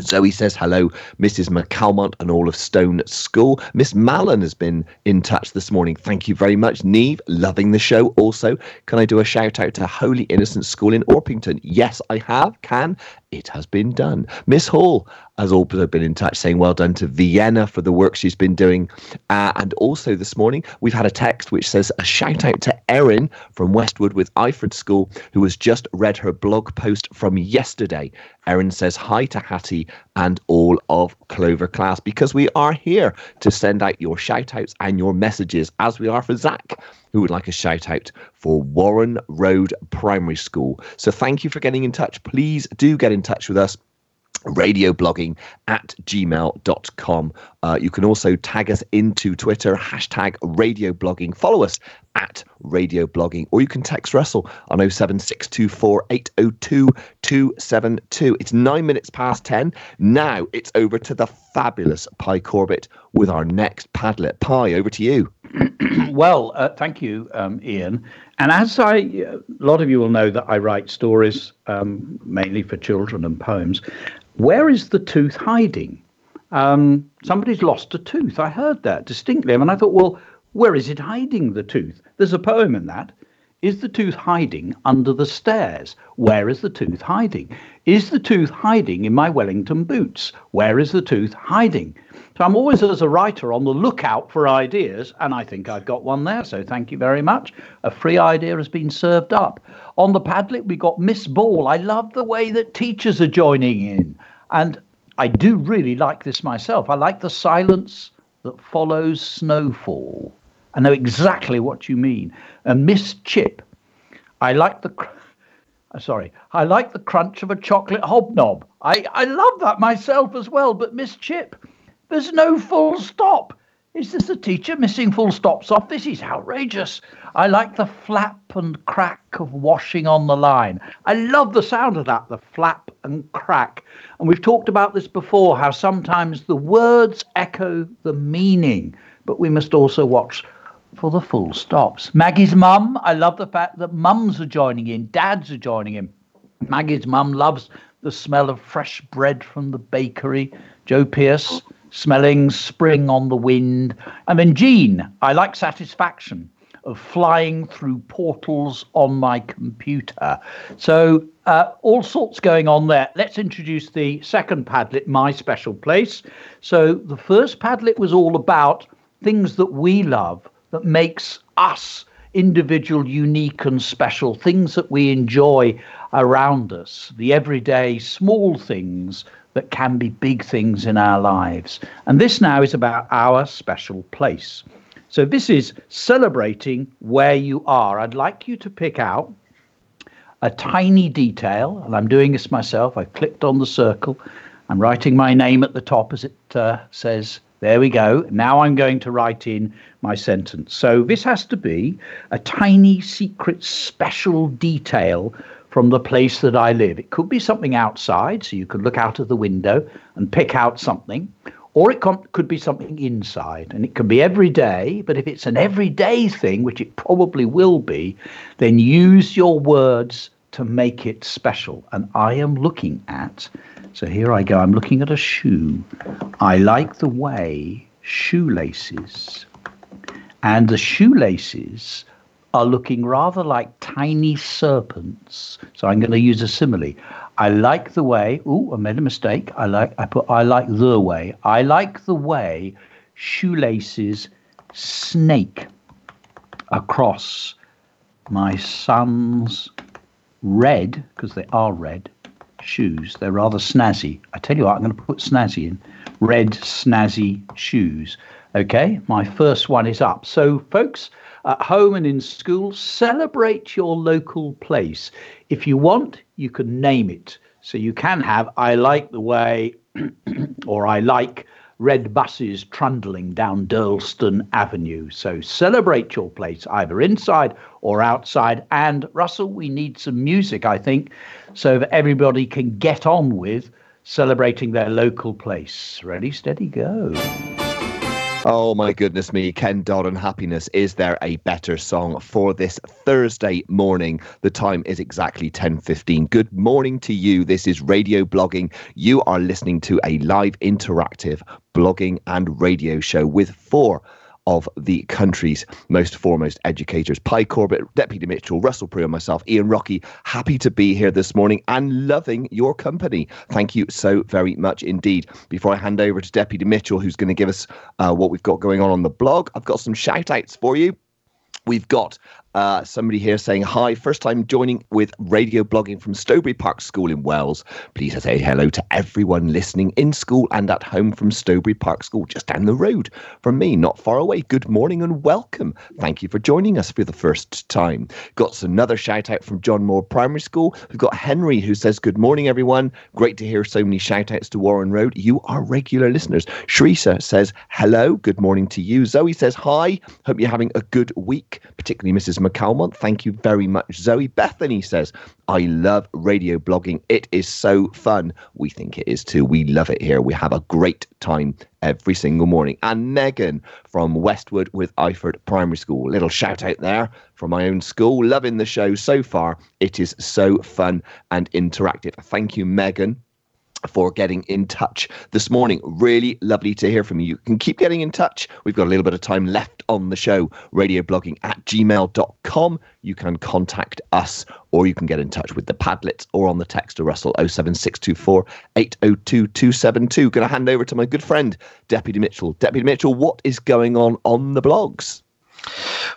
Zoe says hello, Missus McCalmont and all of Stone School. Miss Mallon has been in touch this morning. Thank you very much. Neve, loving the show also. Can I do a shout out to Holy Innocent School in Orpington? Yes, I have. Can. It has been done. Miss Hall has also been in touch saying well done to Vienna for the work she's been doing. Uh, and also this morning, we've had a text which says a shout out to Erin from Westwood with Iford School, who has just read her blog post from yesterday. Erin says hi to Hattie and all of Clover Class, because we are here to send out your shout outs and your messages, as we are for Zach, who would like a shout out for Warren Road Primary School. So thank you for getting in touch. Please do get in touch with us. radio blogging at gmail dot com. Uh, you can also tag us into Twitter, hashtag radioblogging. Follow us at radioblogging, or you can text Russell on oh seven six two four eight oh two two seven two. It's nine minutes past ten. Now it's over to the fabulous Pie Corbett with our next Padlet. Pie, over to you. Well, uh, thank you, um, Ian. And as I, a lot of you will know that I write stories, um, mainly for children and poems. Where is the tooth hiding? Um, somebody's lost a tooth. I heard that distinctly. I mean, I thought, well, where is it hiding, the tooth? There's a poem in that. Is the tooth hiding under the stairs? Where is the tooth hiding? Is the tooth hiding in my Wellington boots? Where is the tooth hiding? So I'm always, as a writer, on the lookout for ideas, and I think I've got one there, so thank you very much. A free idea has been served up. On the Padlet, we got Miss Ball. I love the way that teachers are joining in, and I do really like this myself. I like the silence that follows snowfall. I know exactly what you mean. And Miss Chip, I like the... Sorry, I like the crunch of a chocolate hobnob. I, I love that myself as well, but Miss Chip, there's no full stop. Is this a teacher missing full stops off? This is outrageous. I like the flap and crack of washing on the line. I love the sound of that, the flap and crack. And we've talked about this before, how sometimes the words echo the meaning, but we must also watch for the full stops. Maggie's mum, I love the fact that mums are joining in, dads are joining in. Maggie's mum loves the smell of fresh bread from the bakery. Joe Pierce, smelling spring on the wind. And then Jean, I like satisfaction of flying through portals on my computer. So uh, all sorts going on there. Let's introduce the second Padlet, My Special Place. So the first Padlet was all about things that we love, that makes us individual, unique and special, things that we enjoy around us, the everyday small things that can be big things in our lives. And this now is about our special place. So this is celebrating where you are. I'd like you to pick out a tiny detail, and I'm doing this myself. I clicked on the circle. I'm writing my name at the top as it uh, says. There we go. Now I'm going to write in my sentence. So this has to be a tiny, secret, special detail from the place that I live. It could be something outside, so you could look out of the window and pick out something, or it com- could be something inside, and it can be every day. But if it's an everyday thing, which it probably will be, then use your words to make it special. And I am looking at, so here I go, I'm looking at a shoe. I like the way shoelaces, and the shoelaces are looking rather like tiny serpents. So I'm going to use a simile. I like the way, oh, I made a mistake. I like, I put, I like the way. I like the way shoelaces snake across my son's red, because they are red, shoes. They're rather snazzy. I tell you what, I'm going to put snazzy in. Red snazzy shoes. Okay, my first one is up. So folks at home and in school, celebrate your local place. If you want, you can name it. So you can have, I like the way, or I like red buses trundling down Durlston Avenue. So celebrate your place, either inside or outside. And Russell, we need some music, I think, so that everybody can get on with celebrating their local place. Ready, steady, go. Oh my goodness me, Ken Dodd and Happiness, is there a better song for this Thursday morning? The time is exactly ten fifteen. Good morning to you. This is Radio Blogging. You are listening to a live interactive blogging and radio show with four of the country's most foremost educators. Pie Corbett, Deputy Mitchell, Russell Prue and myself, Ian Rockey, happy to be here this morning and loving your company. Thank you so very much indeed. Before I hand over to Deputy Mitchell, who's going to give us uh, what we've got going on on the blog, I've got some shout-outs for you. We've got uh, somebody here saying, hi, first time joining with Radio Blogging from Stowberry Park School in Wales. Please say hello to everyone listening in school and at home from Stowberry Park School, just down the road from me, not far away. Good morning and welcome. Thank you for joining us for the first time. Got another shout out from John Moore Primary School. We've got Henry who says, good morning, everyone. Great to hear so many shout outs to Warren Road. You are regular listeners. Sharisa says, hello. Good morning to you. Zoe says, hi. Hope you're having a good week. Particularly Missus McCalmont. Thank you very much, Zoe. Bethany says, I love radio blogging. It is so fun. We think it is too. We love it here. We have a great time every single morning. And Megan from Westwood with Iford Primary School. Little shout out there from my own school. Loving the show so far. It is so fun and interactive. Thank you, Megan, for getting in touch this morning. Really lovely to hear from you. You can keep getting in touch. We've got a little bit of time left on the show. Radioblogging at gmail dot com. You can contact us, or you can get in touch with the Padlets or on the text to Russell oh seven six two four eight oh two two seven two. Going to hand over to my good friend, Deputy Mitchell. Deputy Mitchell, what is going on on the blogs?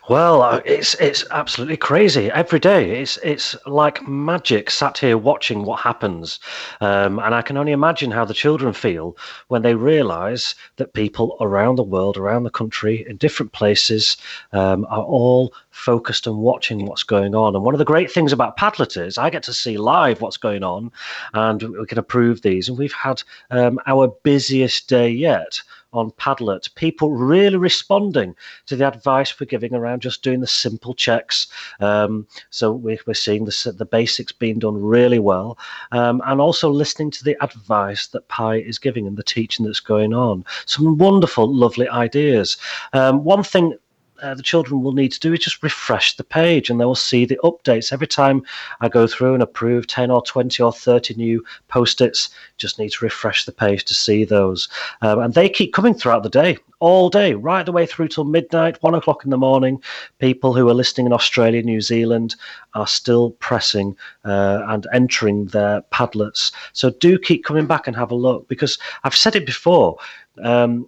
Well, it's it's absolutely crazy. Every day, it's it's like magic. Sat here watching what happens, um, and I can only imagine how the children feel when they realise that people around the world, around the country, in different places, um, are all focused on watching what's going on. And one of the great things about Padlet is I get to see live what's going on, and we can approve these. And we've had um, our busiest day yet on Padlet, people really responding to the advice we're giving around just doing the simple checks. Um, so we're, we're seeing the, the basics being done really well, um, and also listening to the advice that Pie is giving and the teaching that's going on. Some wonderful, lovely ideas. Um, one thing Uh, the children will need to do is just refresh the page, and they will see the updates. Every time I go through and approve ten or twenty or thirty new post-its, just need to refresh the page to see those. Um, and they keep coming throughout the day, all day, right the way through till midnight, one o'clock in the morning. People who are listening in Australia, New Zealand are still pressing uh, and entering their Padlets. So do keep coming back and have a look, because I've said it before, um,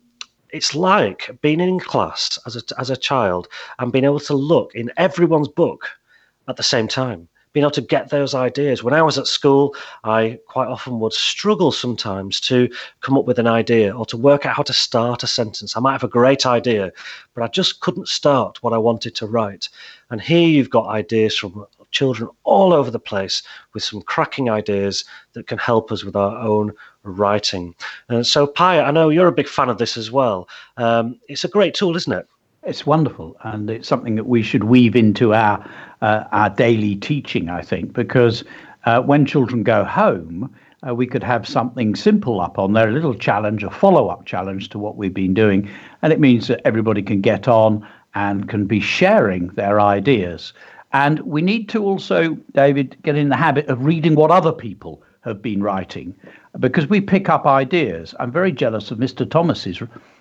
it's like being in class as a, as a child and being able to look in everyone's book at the same time, being able to get those ideas. When I was at school, I quite often would struggle sometimes to come up with an idea or to work out how to start a sentence. I might have a great idea, but I just couldn't start what I wanted to write. And here you've got ideas from children all over the place with some cracking ideas that can help us with our own writing. And so, Pia, I know you're a big fan of this as well. Um, it's a great tool, isn't it? It's wonderful, and it's something that we should weave into our uh, our daily teaching, I think, because uh, when children go home, uh, we could have something simple up on there, a little challenge, a follow-up challenge to what we've been doing, and it means that everybody can get on and can be sharing their ideas. And we need to also, David, get in the habit of reading what other people have been writing, because we pick up ideas. I'm very jealous of Mister Thomas's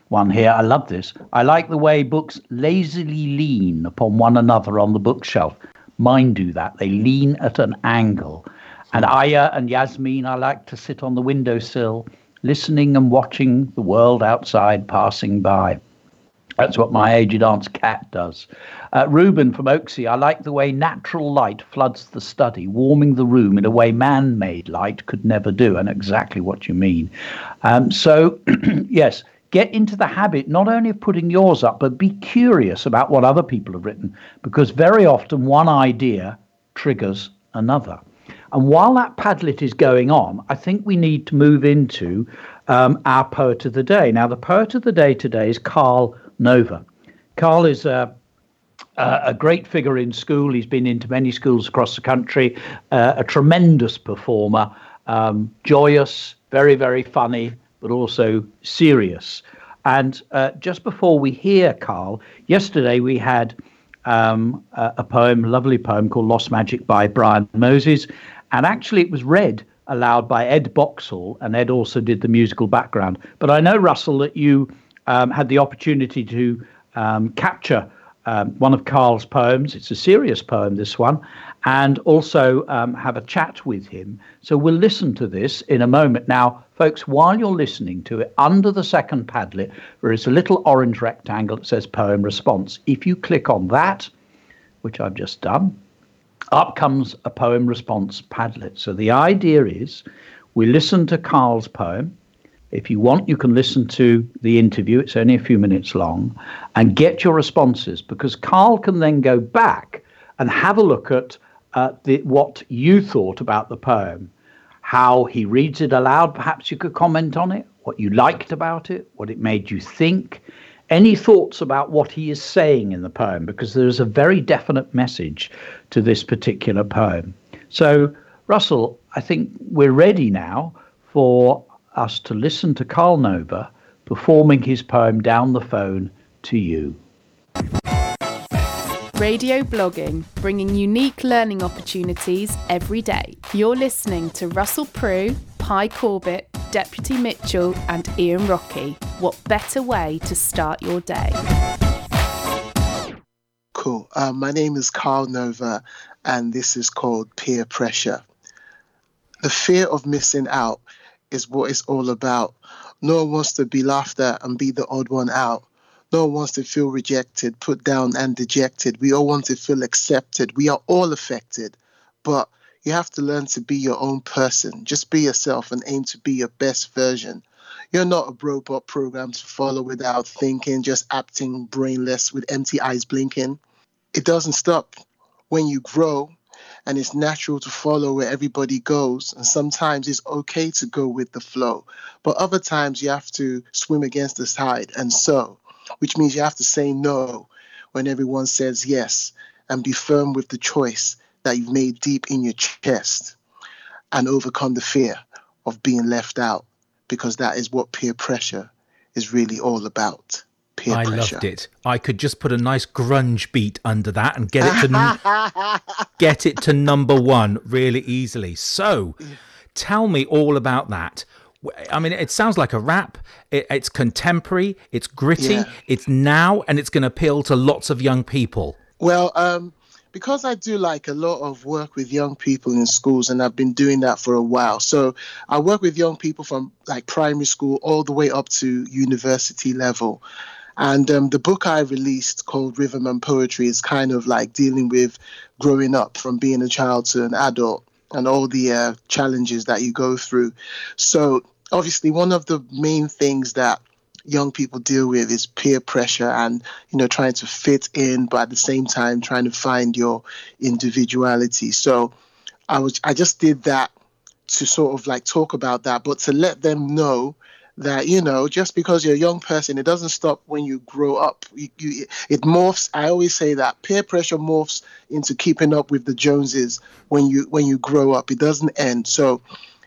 one here. I love this. I like the way books lazily lean upon one another on the bookshelf. Mine do that. They lean at an angle. And Aya and Yasmin, I like to sit on the windowsill, listening and watching the world outside passing by. That's what my aged aunt's cat does. Uh, Reuben from Oaksey, I like the way natural light floods the study, warming the room in a way man-made light could never do. And exactly what you mean. Um, so, yes, get into the habit not only of putting yours up, but be curious about what other people have written, because very often one idea triggers another. And while that Padlet is going on, I think we need to move into um, our Poet of the Day. Now, the Poet of the Day today is Karl Nova. Karl is a, a, a great figure in school. He's been into many schools across the country, uh, a tremendous performer, um, joyous, very, very funny, but also serious. And uh, just before we hear Karl, yesterday we had um, a, a poem, a lovely poem called Lost Magic by Brian Moses. And actually it was read aloud by Ed Boxall, and Ed also did the musical background. But I know, Russell, that you Um, had the opportunity to um, capture um, one of Karl's poems. It's a serious poem, this one, and also um, have a chat with him. So we'll listen to this in a moment. Now, folks, while you're listening to it, under the second Padlet, there is a little orange rectangle that says Poem Response. If you click on that, which I've just done, up comes a Poem Response Padlet. So the idea is we listen to Karl's poem. If you want, you can listen to the interview. It's only a few minutes long, and get your responses, because Karl can then go back and have a look at uh, the, what you thought about the poem, how he reads it aloud. Perhaps you could comment on it, what you liked about it, what it made you think, any thoughts about what he is saying in the poem, because there is a very definite message to this particular poem. So, Russell, I think we're ready now for us to listen to Karl Nova performing his poem Down the Phone to You. Radio blogging, bringing unique learning opportunities every day. You're listening to Russell Prue, Pie Corbett, Deputy Mitchell and Ian Rockey. What better way to start your day? Cool. Uh, my name is Karl Nova, and this is called Peer Pressure. The fear of missing out is what it's all about. No one wants to be laughed at and be the odd one out. No one wants to feel rejected, put down and dejected. We all want to feel accepted. We are all affected, but you have to learn to be your own person. Just be yourself and aim to be your best version. You're not a robot program to follow without thinking, just acting brainless with empty eyes blinking. It doesn't stop when you grow, and it's natural to follow where everybody goes. And sometimes it's okay to go with the flow, but other times you have to swim against the tide. And so, which means you have to say no when everyone says yes, and be firm with the choice that you've made deep in your chest, and overcome the fear of being left out, because that is what peer pressure is really all about. Peer I pressure. Loved it. I could just put a nice grunge beat under that and get it to get it to number one really easily. So tell me all about that. I mean, it sounds like a rap. It, it's contemporary, it's gritty, yeah. It's now, and it's going to appeal to lots of young people. Well, um, because I do like a lot of work with young people in schools, and I've been doing that for a while. So I work with young people from like primary school all the way up to university level. And um, the book I released called Riverman Poetry is kind of like dealing with growing up from being a child to an adult and all the uh, challenges that you go through. So obviously, one of the main things that young people deal with is peer pressure and, you know, trying to fit in, but at the same time, trying to find your individuality. So I was I just did that to sort of like talk about that, but to let them know that, you know, just because you're a young person, it doesn't stop when you grow up. You, you, it morphs. I always say that peer pressure morphs into keeping up with the Joneses when you when you grow up. It doesn't end. So,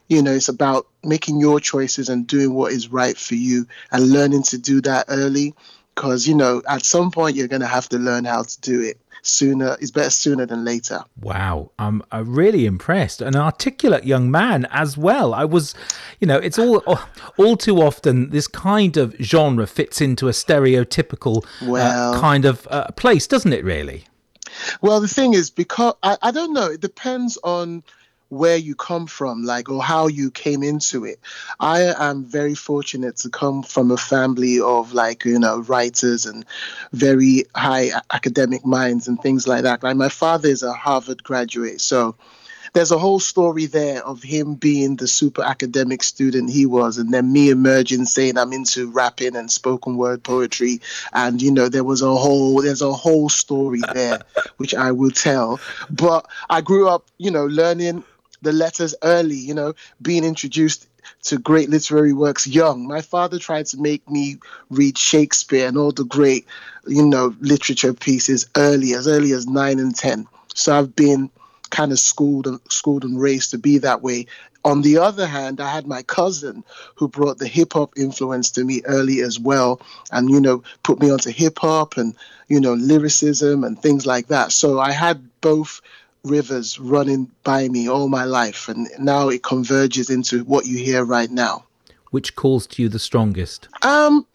you know, it's about making your choices and doing what is right for you and learning to do that early, because, you know, at some point you're going to have to learn how to do it sooner. It's better sooner than later. Wow. I'm really impressed. An articulate young man as well. I was, you know, it's all all too often this kind of genre fits into a stereotypical well, uh, kind of uh, place, doesn't it, really? Well, the thing is, because I, I don't know, it depends on where you come from, like, or how you came into it. I am very fortunate to come from a family of, like, you know, writers and very high academic minds and things like that. Like, my father is a Harvard graduate, so there's a whole story there of him being the super academic student he was, and then me emerging saying I'm into rapping and spoken word poetry. And, you know, there was a whole, there's a whole story there, which I will tell. But I grew up, you know, learning the letters early, you know, being introduced to great literary works young. My father tried to make me read Shakespeare and all the great, you know, literature pieces early, as early as nine and ten. So I've been kind of schooled and schooled and raised to be that way. On the other hand, I had my cousin who brought the hip hop influence to me early as well, and, you know, put me onto hip hop and, you know, lyricism and things like that. So I had both rivers running by me all my life, and now it converges into what you hear right now. Which calls to you the strongest? Um,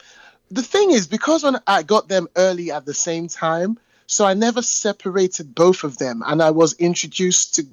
the thing is, because when I got them early at the same time, so I never separated both of them, and I was introduced to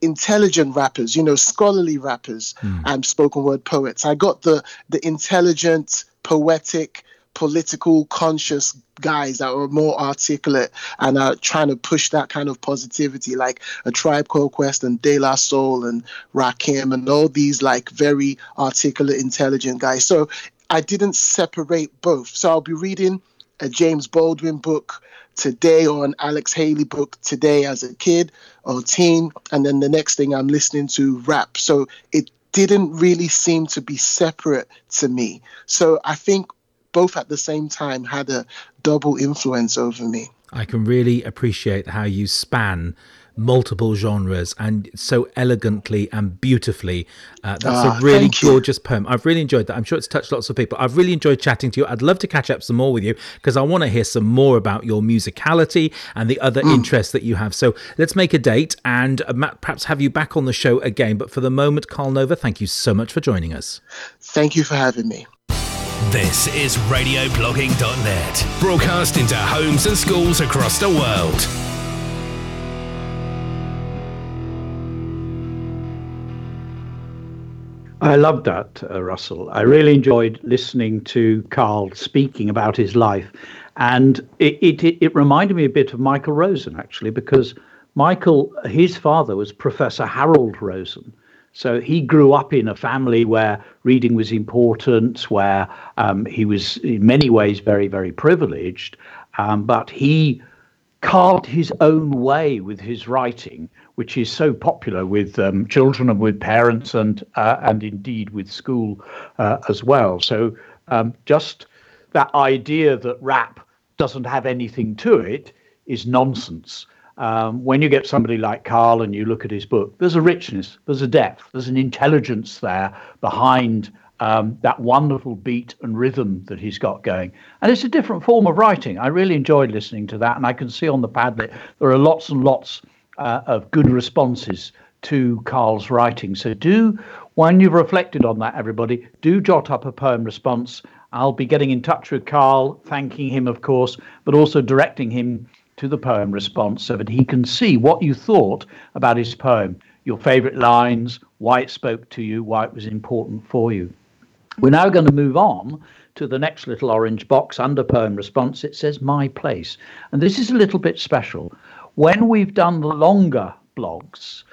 intelligent rappers, you know, scholarly rappers mm. and spoken word poets. I got the the intelligent, poetic, political, conscious guys that were more articulate and are trying to push that kind of positivity, like A Tribe Called Quest and De La Soul and Rakim and all these, like, very articulate, intelligent guys. So I didn't separate both. So I'll be reading a James Baldwin book today or an Alex Haley book today as a kid or teen, and then the next thing I'm listening to rap. So it didn't really seem to be separate to me. So I think both at the same time had a double influence over me. I can really appreciate how you span multiple genres and so elegantly and beautifully. Uh, that's oh, a really gorgeous poem. I've really enjoyed that. I'm sure it's touched lots of people. I've really enjoyed chatting to you. I'd love to catch up some more with you, because I want to hear some more about your musicality and the other mm. interests that you have. So let's make a date and perhaps have you back on the show again. But for the moment, Karl Nova, thank you so much for joining us. Thank you for having me. This is radio blogging dot net, broadcast into homes and schools across the world. I loved that, uh, Russell. I really enjoyed listening to Karl speaking about his life. And it, it, it reminded me a bit of Michael Rosen, actually, because Michael, his father was Professor Harold Rosen. So he grew up in a family where reading was important, where um, he was in many ways very, very privileged. Um, but he carved his own way with his writing, which is so popular with um, children and with parents and uh, and indeed with school uh, as well. So um, just that idea that rap doesn't have anything to it is nonsense. Um, when you get somebody like Karl and you look at his book, there's a richness, there's a depth, there's an intelligence there behind Um, that wonderful beat and rhythm that he's got going. And it's a different form of writing. I really enjoyed listening to that. And I can see on the Padlet there are lots and lots uh, of good responses to Karl's writing. So do, when you've reflected on that, everybody, do jot up a poem response. I'll be getting in touch with Karl, thanking him, of course, but also directing him to the poem response so that he can see what you thought about his poem, your favourite lines, why it spoke to you, why it was important for you. We're now going to move on to the next little orange box under poem response. It says My Place. And this is a little bit special. When we've done the longer blogs,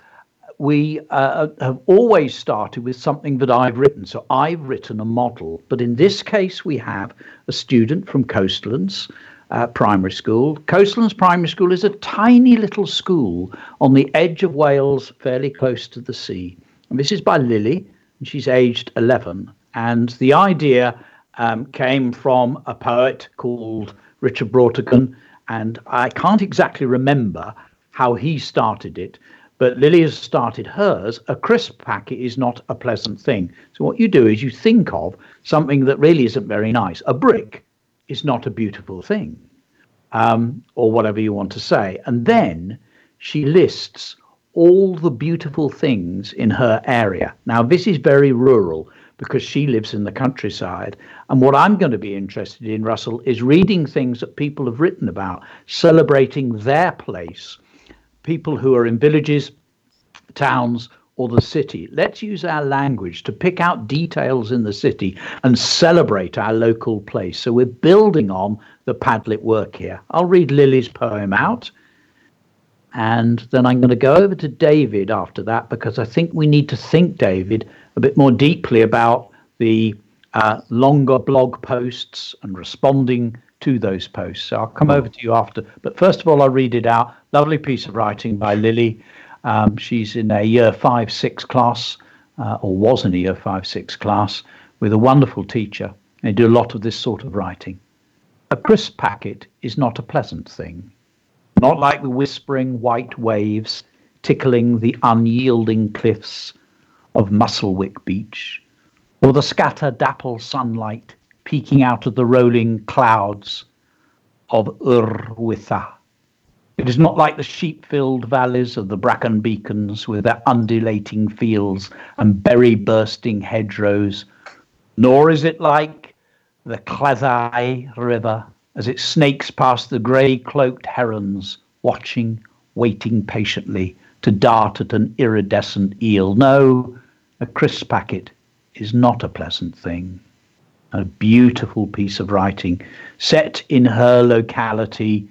we uh, have always started with something that I've written. So I've written a model. But in this case, we have a student from Coastlands uh, Primary School. Coastlands Primary School is a tiny little school on the edge of Wales, fairly close to the sea. And this is by Lily, and she's aged eleven. And the idea um, came from a poet called Richard Broughton, and I can't exactly remember how he started it, but Lily has started hers. A crisp packet is not a pleasant thing. So what you do is you think of something that really isn't very nice. A brick is not a beautiful thing, um, or whatever you want to say. And then she lists all the beautiful things in her area. Now, this is very rural, because she lives in the countryside. And what I'm going to be interested in, Russell, is reading things that people have written about, celebrating their place, people who are in villages, towns, or the city. Let's use our language to pick out details in the city and celebrate our local place. So we're building on the Padlet work here. I'll read Lily's poem out. And then I'm going to go over to David after that, because I think we need to think, David, a bit more deeply about the uh, longer blog posts and responding to those posts. So I'll come over to you after. But first of all, I'll read it out. Lovely piece of writing by Lily. Um, she's in a year five, six class, uh, or was in a year five, six class, with a wonderful teacher. They do a lot of this sort of writing. A crisp packet is not a pleasant thing. Not like the whispering white waves tickling the unyielding cliffs of Musselwick Beach, or the scatter dapple sunlight peeking out of the rolling clouds of Urwitha. It is not like the sheep-filled valleys of the Bracken Beacons with their undulating fields and berry-bursting hedgerows, nor is it like the Claddagh River as it snakes past the grey-cloaked herons, watching, waiting patiently to dart at an iridescent eel. No, a crisp packet is not a pleasant thing. A beautiful piece of writing, set in her locality,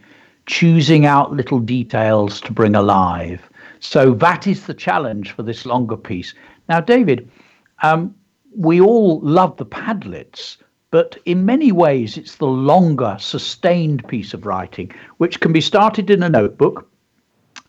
choosing out little details to bring alive. So that is the challenge for this longer piece. Now, David, um, we all love the Padlets, but in many ways, it's the longer, sustained piece of writing, which can be started in a notebook.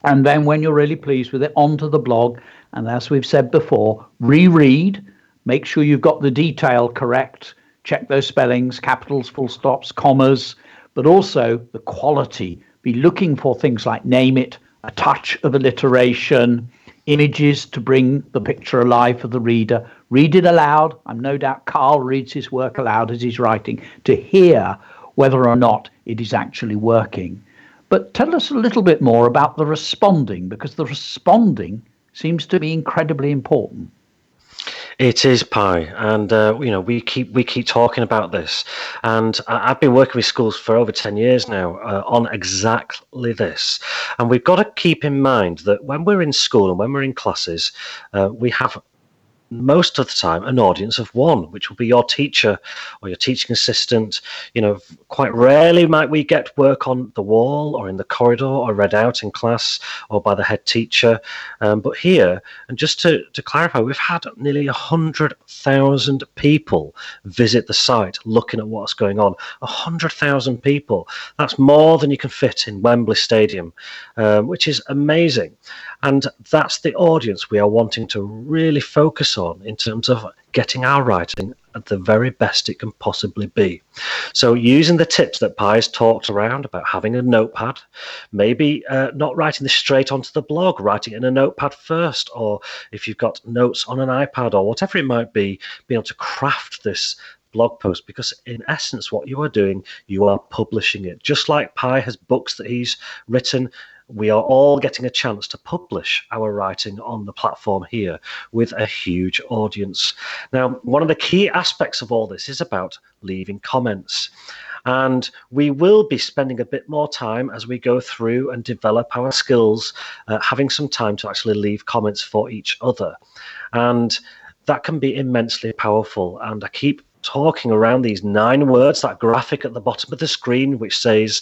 And then when you're really pleased with it, onto the blog. And as we've said before, reread. Make sure you've got the detail correct. Check those spellings, capitals, full stops, commas, but also the quality. Be looking for things like name it, a touch of alliteration, images to bring the picture alive for the reader. Read it aloud. I'm no doubt Karl reads his work aloud as he's writing to hear whether or not it is actually working. But tell us a little bit more about the responding, because the responding seems to be incredibly important. It is, Pie, and uh, you know we keep we keep talking about this, and I've been working with schools for over ten years now uh, on exactly this, and we've got to keep in mind that when we're in school and when we're in classes, uh, we have most of the time an audience of one, which will be your teacher or your teaching assistant. You know, quite rarely might we get work on the wall or in the corridor or read out in class or by the head teacher. Um, but here, and just to, to clarify, we've had nearly one hundred thousand people visit the site looking at what's going on. one hundred thousand people. That's more than you can fit in Wembley Stadium, um, which is amazing. And that's the audience we are wanting to really focus on in terms of getting our writing at the very best it can possibly be. So using the tips that Pie's talked around about having a notepad, maybe uh, not writing this straight onto the blog, writing in a notepad first, or if you've got notes on an iPad or whatever it might be, be able to craft this blog post, because in essence what you are doing, you are publishing it. Just like Pie has books that he's written, we are all getting a chance to publish our writing on the platform here with a huge audience. Now, one of the key aspects of all this is about leaving comments. And we will be spending a bit more time as we go through and develop our skills, uh, having some time to actually leave comments for each other. And that can be immensely powerful. And I keep talking around these nine words, that graphic at the bottom of the screen, which says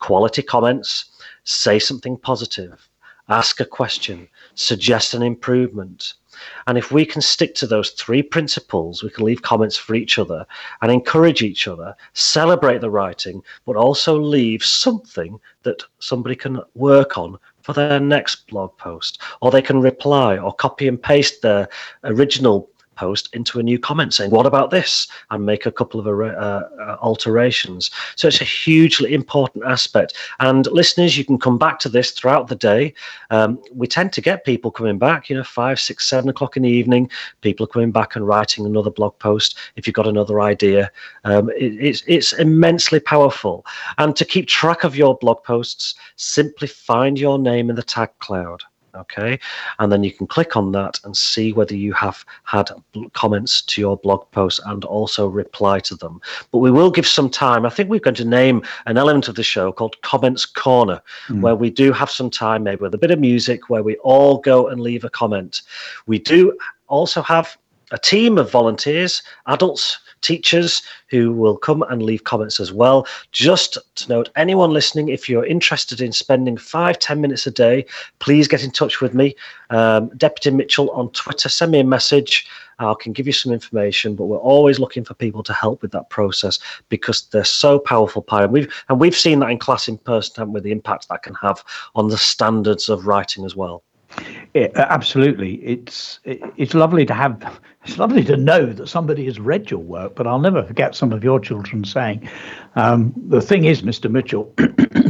quality comments, say something positive, ask a question, suggest an improvement. And if we can stick to those three principles, we can leave comments for each other and encourage each other, celebrate the writing, but also leave something that somebody can work on for their next blog post, or they can reply or copy and paste their original post into a new comment saying, what about this? And make a couple of uh, alterations. So it's a hugely important aspect. And listeners, you can come back to this throughout the day. Um, we tend to get people coming back, you know, five, six, seven o'clock in the evening, people are coming back and writing another blog post if you've got another idea. Um, it, it's, it's immensely powerful. And to keep track of your blog posts, simply find your name in the tag cloud. Okay, and then you can click on that and see whether you have had comments to your blog post and also reply to them. But we will give some time. I think we're going to name an element of the show called Comments Corner, mm. where we do have some time, maybe with a bit of music, where we all go and leave a comment. We do also have a team of volunteers, adults, teachers, who will come and leave comments as well. Just to note, anyone listening, if you're interested in spending five, ten minutes a day, please get in touch with me. Um, Deputy Mitchell on Twitter, send me a message. I can give you some information, but we're always looking for people to help with that process because they're so powerful, Pie. And we've, and we've seen that in class in person, haven't we, the impact that can have on the standards of writing as well. It, absolutely, it's it, it's lovely to have. It's lovely to know that somebody has read your work. But I'll never forget some of your children saying, um, "The thing is, Mister Mitchell,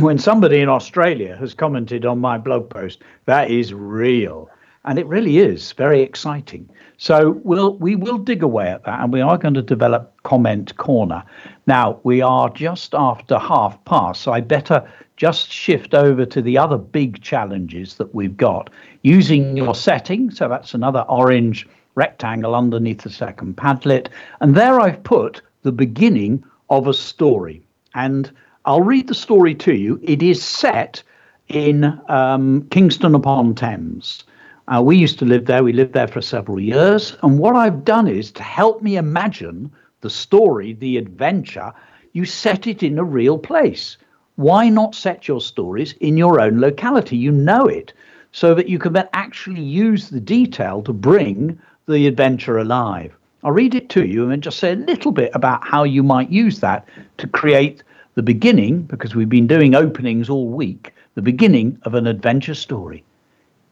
when somebody in Australia has commented on my blog post, that is real." And it really is very exciting. So we'll we will dig away at that, and we are going to develop Comment Corner. Now we are just after half past, so I better just shift over to the other big challenges that we've got. Using your setting, so that's another orange rectangle underneath the second Padlet, and there I've put the beginning of a story, and I'll read the story to you. It is set in um, Kingston upon Thames. Uh, we used to live there. We lived there for several years. And what I've done is, to help me imagine the story, the adventure, you set it in a real place. Why not set your stories in your own locality? You know it, so that you can then actually use the detail to bring the adventure alive. I'll read it to you and then just say a little bit about how you might use that to create the beginning, because we've been doing openings all week, the beginning of an adventure story.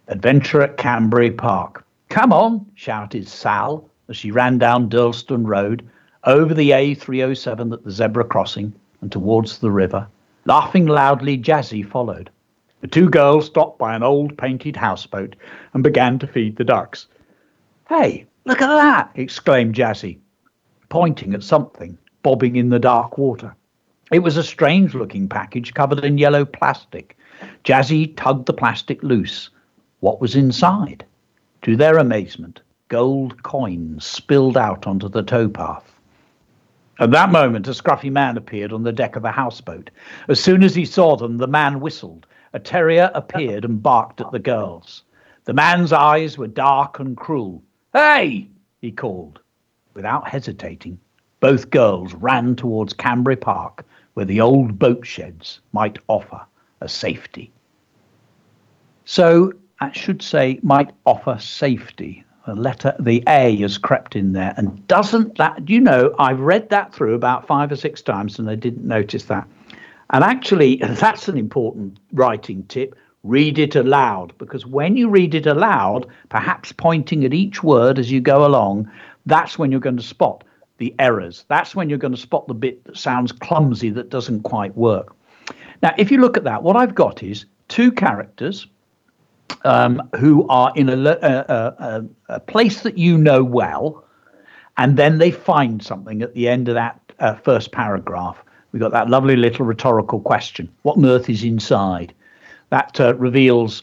Adventure at Canterbury Park. "Come on," shouted Sal as she ran down Durlston Road, over the A three oh seven at the zebra crossing and towards the river. Laughing loudly, Jazzy followed. The two girls stopped by an old painted houseboat and began to feed the ducks. "Hey, look at that!" exclaimed Jazzy, pointing at something bobbing in the dark water. It was a strange-looking package covered in yellow plastic. Jazzy tugged the plastic loose. What was inside? To their amazement, gold coins spilled out onto the towpath. At that moment, a scruffy man appeared on the deck of a houseboat. As soon as he saw them, the man whistled. A terrier appeared and barked at the girls. The man's eyes were dark and cruel. "Hey, he called. Without hesitating, both girls ran towards Canberra Park, where the old boat sheds might offer a safety. So I should say might offer safety. The letter, the A, has crept in there. And doesn't that, you know, I've read that through about five or six times and I didn't notice that. And actually, that's an important writing tip. Read it aloud, because when you read it aloud, perhaps pointing at each word as you go along, that's when you're going to spot the errors. That's when you're going to spot the bit that sounds clumsy, that doesn't quite work. Now, if you look at that, what I've got is two characters um, who are in a, a, a, a place that you know well, and then they find something at the end of that uh, first paragraph. We've got that lovely little rhetorical question. What on earth is inside? That uh, reveals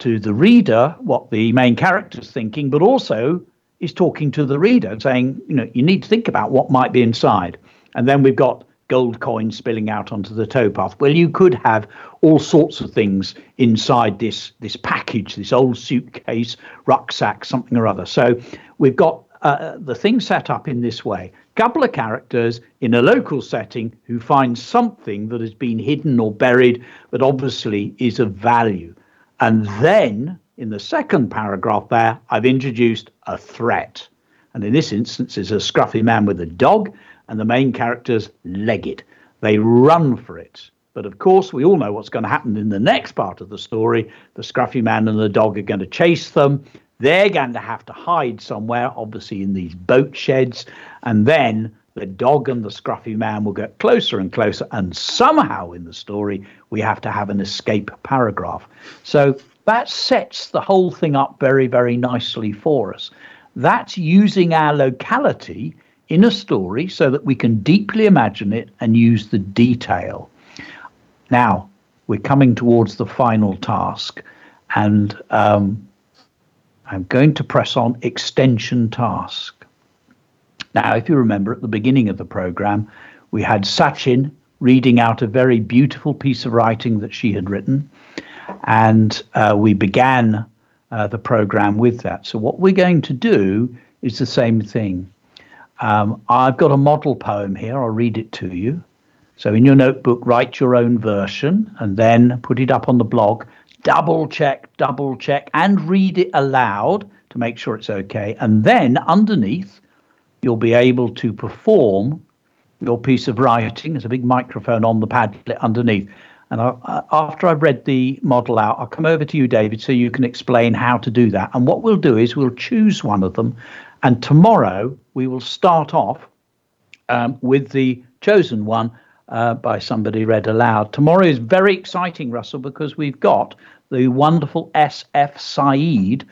to the reader what the main character's thinking, but also is talking to the reader and saying, you know, you need to think about what might be inside. And then we've got gold coins spilling out onto the towpath. Well, you could have all sorts of things inside this, this package, this old suitcase, rucksack, something or other. So we've got uh, the thing set up in this way. Couple of characters in a local setting who find something that has been hidden or buried, but obviously is of value. And then in the second paragraph there, I've introduced a threat. And in this instance, it's a scruffy man with a dog, and the main characters leg it. They run for it. But of course, we all know what's going to happen in the next part of the story. The scruffy man and the dog are going to chase them. They're going to have to hide somewhere, obviously in these boat sheds. And then the dog and the scruffy man will get closer and closer. And somehow in the story, we have to have an escape paragraph. So that sets the whole thing up very, very nicely for us. That's using our locality in a story so that we can deeply imagine it and use the detail. Now, we're coming towards the final task, and um, I'm going to press on extension task. Now, if you remember at the beginning of the programme, we had Sachin reading out a very beautiful piece of writing that she had written, and uh, we began uh, the programme with that. So what we're going to do is the same thing. Um, I've got a model poem here. I'll read it to you. So in your notebook, write your own version and then put it up on the blog. Double check, double check and read it aloud to make sure it's OK. And then underneath, you'll be able to perform your piece of writing. There's a big microphone on the Padlet underneath. And I, after I've read the model out, I'll come over to you, David, so you can explain how to do that. And what we'll do is we'll choose one of them. And tomorrow we will start off um, with the chosen one. Uh, by somebody read aloud. Tomorrow is very exciting, Russell, because we've got the wonderful S F Said,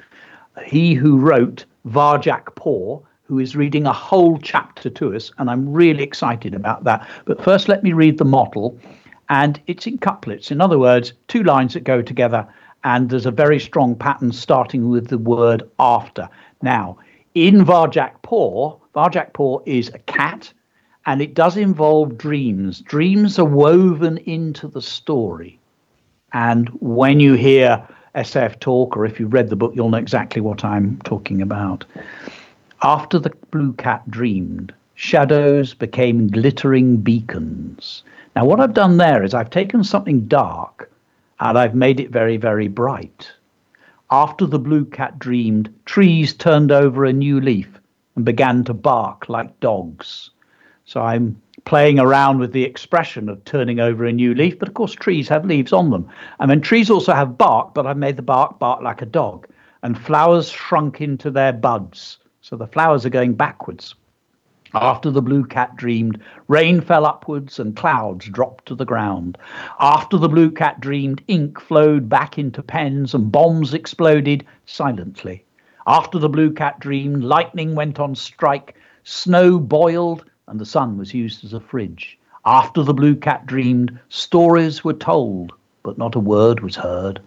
he who wrote Varjak Paw, who is reading a whole chapter to us, and I'm really excited about that. But first, let me read the model, and it's in couplets. In other words, two lines that go together, and there's a very strong pattern starting with the word after. Now, in Varjak Paw, Varjak Paw is a cat, and it does involve dreams. Dreams are woven into the story. And when you hear S F talk, or if you've read the book, you'll know exactly what I'm talking about. After the blue cat dreamed, shadows became glittering beacons. Now, what I've done there is I've taken something dark and I've made it very, very bright. After the blue cat dreamed, trees turned over a new leaf and began to bark like dogs. So I'm playing around with the expression of turning over a new leaf. But of course, trees have leaves on them. I mean, trees also have bark, but I've made the bark bark like a dog. And flowers shrunk into their buds. So the flowers are going backwards. After the blue cat dreamed, rain fell upwards and clouds dropped to the ground. After the blue cat dreamed, ink flowed back into pens and bombs exploded silently. After the blue cat dreamed, lightning went on strike, snow boiled, and the sun was used as a fridge. After the blue cat dreamed, stories were told, but not a word was heard,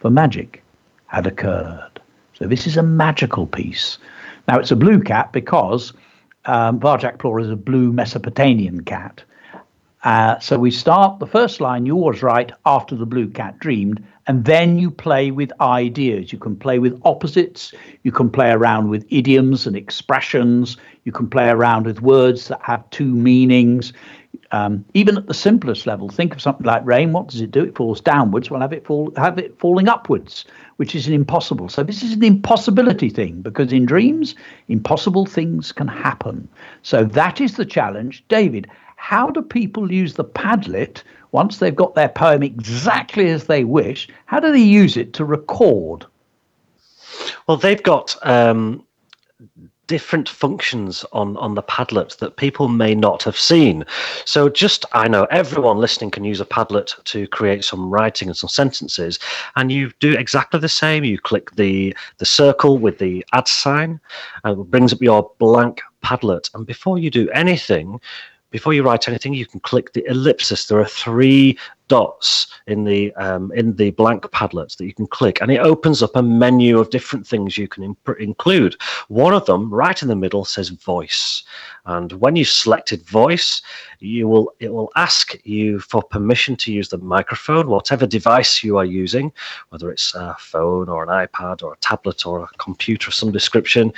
for magic had occurred. So this is a magical piece. Now, it's a blue cat because um, Varjak Paw is a blue Mesopotamian cat. Uh, so we start, the first line you always write, after the blue cat dreamed, And then you play with ideas. You can play with opposites. You can play around with idioms and expressions. You can play around with words that have two meanings. Um, even at the simplest level, think of something like rain. What does it do? It falls downwards. Well, have it fall, have it falling upwards, which is an impossible. So this is an impossibility thing, because in dreams, impossible things can happen. So that is the challenge. David, how do people use the Padlet once they've got their poem exactly as they wish? How do they use it to record? Well, they've got um, different functions on, on the Padlet that people may not have seen. So just, I know everyone listening can use a Padlet to create some writing and some sentences, and you do exactly the same. You click the, the circle with the add sign, and it brings up your blank Padlet. And before you do anything, before you write anything, you can click the ellipsis. There are three dots in the um, in the blank Padlet that you can click, and it opens up a menu of different things you can imp- include. One of them, right in the middle, says voice, and when you've selected voice, you will it will ask you for permission to use the microphone, whatever device you are using, whether it's a phone or an iPad or a tablet or a computer of some description,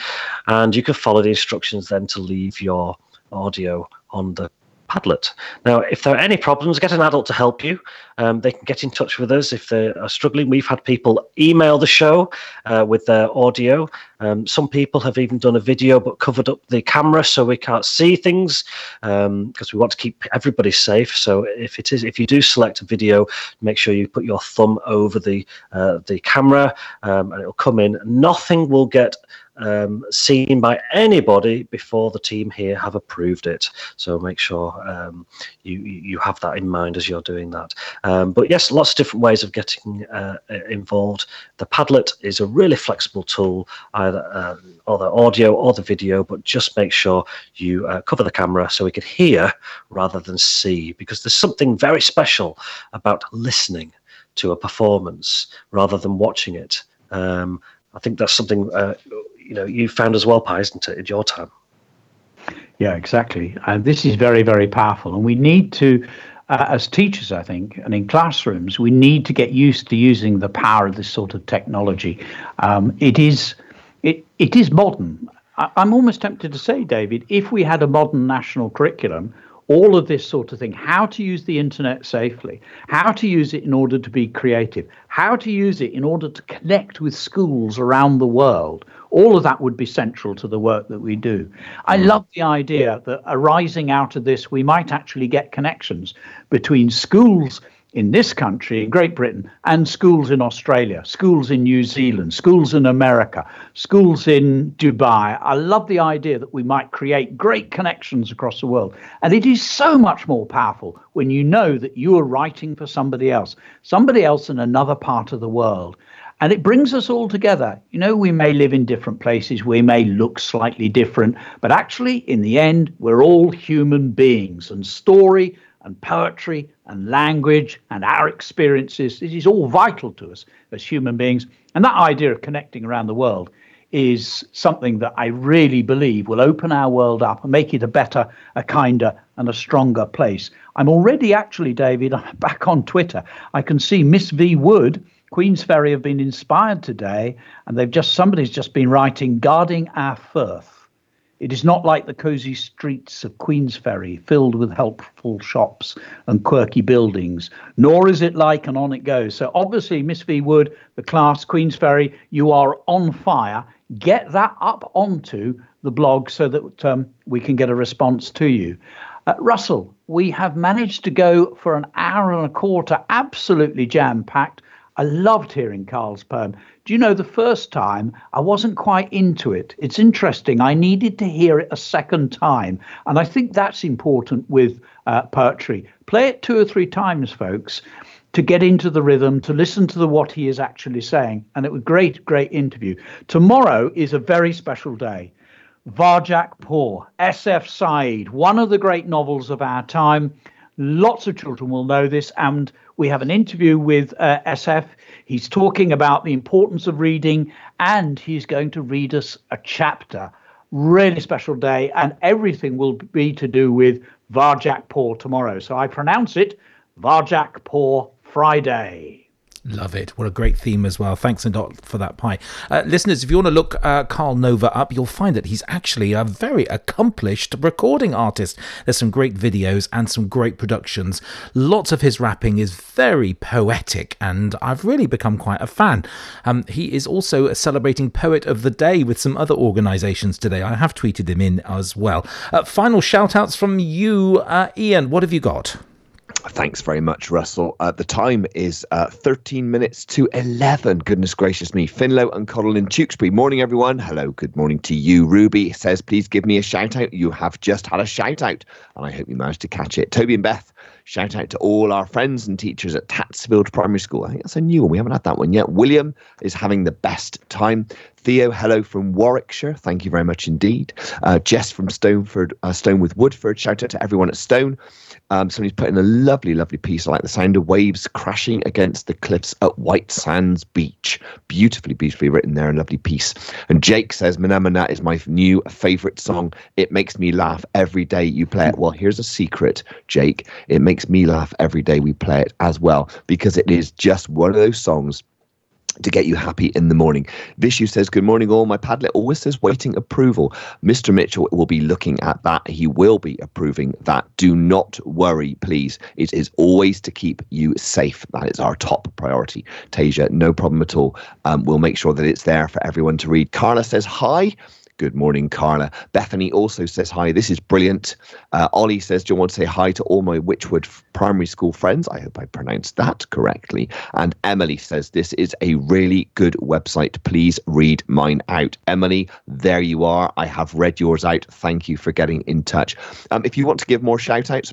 and you can follow the instructions then to leave your audio on the Padlet. Now, if there are any problems, get an adult to help you. Um, they can get in touch with us if they are struggling. We've had people email the show uh, with their audio. Um, some people have even done a video but covered up the camera so we can't see things, because um, we want to keep everybody safe. So if it is, if you do select a video, make sure you put your thumb over the uh, the camera, um, and it'll come in. Nothing will get Um, seen by anybody before the team here have approved it. So make sure um, you you have that in mind as you're doing that. Um, but yes, lots of different ways of getting uh, involved. The Padlet is a really flexible tool, either uh, or the audio or the video, but just make sure you uh, cover the camera so we can hear rather than see, because there's something very special about listening to a performance rather than watching it. Um, I think that's something uh, you know, you found as well, Pie, isn't it, in your time? Yeah, exactly. And this is very, very powerful. And we need to, uh, as teachers, I think, and in classrooms, we need to get used to using the power of this sort of technology. Um, it is, it it is modern. I, I'm almost tempted to say, David, if we had a modern national curriculum, all of this sort of thing, how to use the internet safely, how to use it in order to be creative, how to use it in order to connect with schools around the world, all of that would be central to the work that we do. I love the idea that arising out of this, we might actually get connections between schools in this country, in Great Britain, and schools in Australia, schools in New Zealand, schools in America, schools in Dubai. I love the idea that we might create great connections across the world. And it is so much more powerful when you know that you are writing for somebody else, somebody else in another part of the world. And it brings us all together. You know, we may live in different places, we may look slightly different, but actually, in the end, we're all human beings, and story and poetry and language and our experiences, this is all vital to us as human beings. And that idea of connecting around the world is something that I really believe will open our world up and make it a better, a kinder and a stronger place. I'm already actually, David, back on Twitter. I can see Miss V Wood, Queensferry, have been inspired today, and they've just, somebody's just been writing, guarding our Firth. It is not like the cosy streets of Queensferry, filled with helpful shops and quirky buildings, nor is it like, and on it goes. So obviously, Miss V Wood, the class, Queensferry, you are on fire. Get that up onto the blog so that um, we can get a response to you. Uh, Russell, we have managed to go for an hour and a quarter, absolutely jam-packed. I loved hearing Karl's poem. Do you know, the first time I wasn't quite into it. It's interesting. I needed to hear it a second time. And I think that's important with uh, poetry. Play it two or three times, folks, to get into the rhythm, to listen to the, what he is actually saying. And it was a great, great interview. Tomorrow is a very special day. Varjak Paw, S F Said, one of the great novels of our time. Lots of children will know this, and we have an interview with uh, S F. He's talking about the importance of reading, and he's going to read us a chapter. Really special day, and everything will be to do with Varjak Paw tomorrow. So I pronounce it Varjak Paw Friday. Love it. What a great theme as well. Thanks a lot for that, Pie. Uh, listeners, if you want to look uh, Karl Nova up, you'll find that he's actually a very accomplished recording artist. There's some great videos and some great productions. Lots of his rapping is very poetic, and I've really become quite a fan. Um, he is also celebrating Poet of the Day with some other organisations today. I have tweeted him in as well. Uh, final shout-outs from you, uh, Ian. What have you got? Thanks very much, Russell. Uh, the time is uh, thirteen minutes to eleven. Goodness gracious me. Finlow and Coddle in Tewkesbury. Morning, everyone. Hello. Good morning to you. Ruby says, please give me a shout out. You have just had a shout out, and I hope you managed to catch it. Toby and Beth, shout out to all our friends and teachers at Tatsfield Primary School. I think that's a new one. We haven't had that one yet. William is having the best time. Theo, hello from Warwickshire. Thank you very much indeed. Uh, Jess from Stoneford, uh, Stone with Woodford. Shout out to everyone at Stone. Um, somebody's put in a lovely, lovely piece. I like the sound of waves crashing against the cliffs at White Sands Beach. Beautifully, beautifully written there. A lovely piece. And Jake says, Mana Mana is my new favourite song. It makes me laugh every day you play it. Well, here's a secret, Jake. It makes me laugh every day we play it as well, because it is just one of those songs to get you happy in the morning. Vishu says, good morning all. My Padlet always says waiting approval. Mister Mitchell will be looking at that. He will be approving that. Do not worry, please. It is always to keep you safe. That is our top priority. Tasia, no problem at all. Um, we'll make sure that it's there for everyone to read. Carla says, hi. Good morning, Carla. Bethany also says hi. This is brilliant. Uh, Ollie says, do you want to say hi to all my Wychwood primary school friends? I hope I pronounced that correctly. And Emily says, this is a really good website. Please read mine out. Emily, there you are. I have read yours out. Thank you for getting in touch. Um, if you want to give more shout outs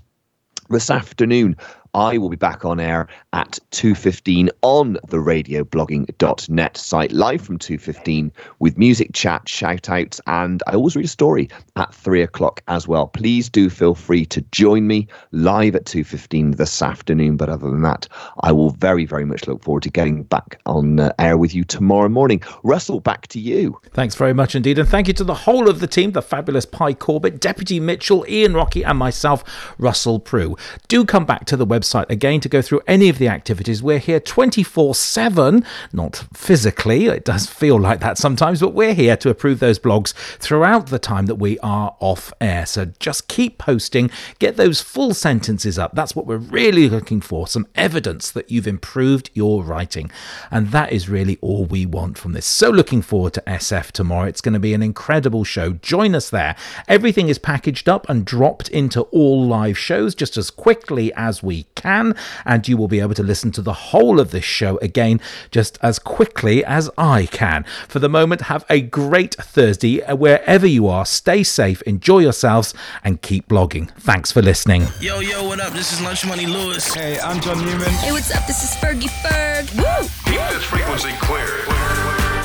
this afternoon, I will be back on air at two fifteen on the radio blogging dot net site, live from two fifteen with music, chat, shout-outs, and I always read a story at three o'clock as well. Please do feel free to join me live at two fifteen this afternoon. But other than that, I will very, very much look forward to getting back on air with you tomorrow morning. Russell, back to you. Thanks very much indeed. And thank you to the whole of the team, the fabulous Pie Corbett, Deputy Mitchell, Ian Rockey, and myself, Russell Prue. Do come back to the website Site again to go through any of the activities. We're here twenty-four seven, not physically, it does feel like that sometimes, but we're here to approve those blogs throughout the time that we are off air. So just keep posting, get those full sentences up. That's what we're really looking for, some evidence that you've improved your writing, and that is really all we want from this. So looking forward to S F tomorrow. It's going to be an incredible show. Join us there. Everything is packaged up and dropped into all live shows just as quickly as we can, and you will be able to listen to the whole of this show again just as quickly as I can. For the moment, have a great Thursday wherever you are. Stay safe, enjoy yourselves, and keep blogging. Thanks for listening. Yo, yo, what up? This is Lunch Money Lewis. Hey, I'm John Newman. Hey, what's up? This is Fergie Ferg. Woo! Keep this frequency clear.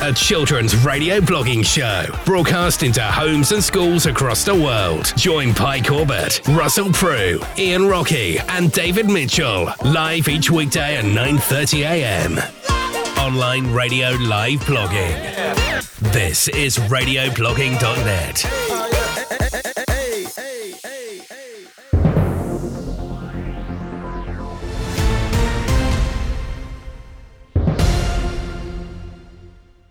A children's radio blogging show broadcast into homes and schools across the world. Join Pie Corbett, Russell Prue, Ian Rockey, and David Mitchell live each weekday at nine thirty a m. Online radio live blogging. This is radio blogging dot net.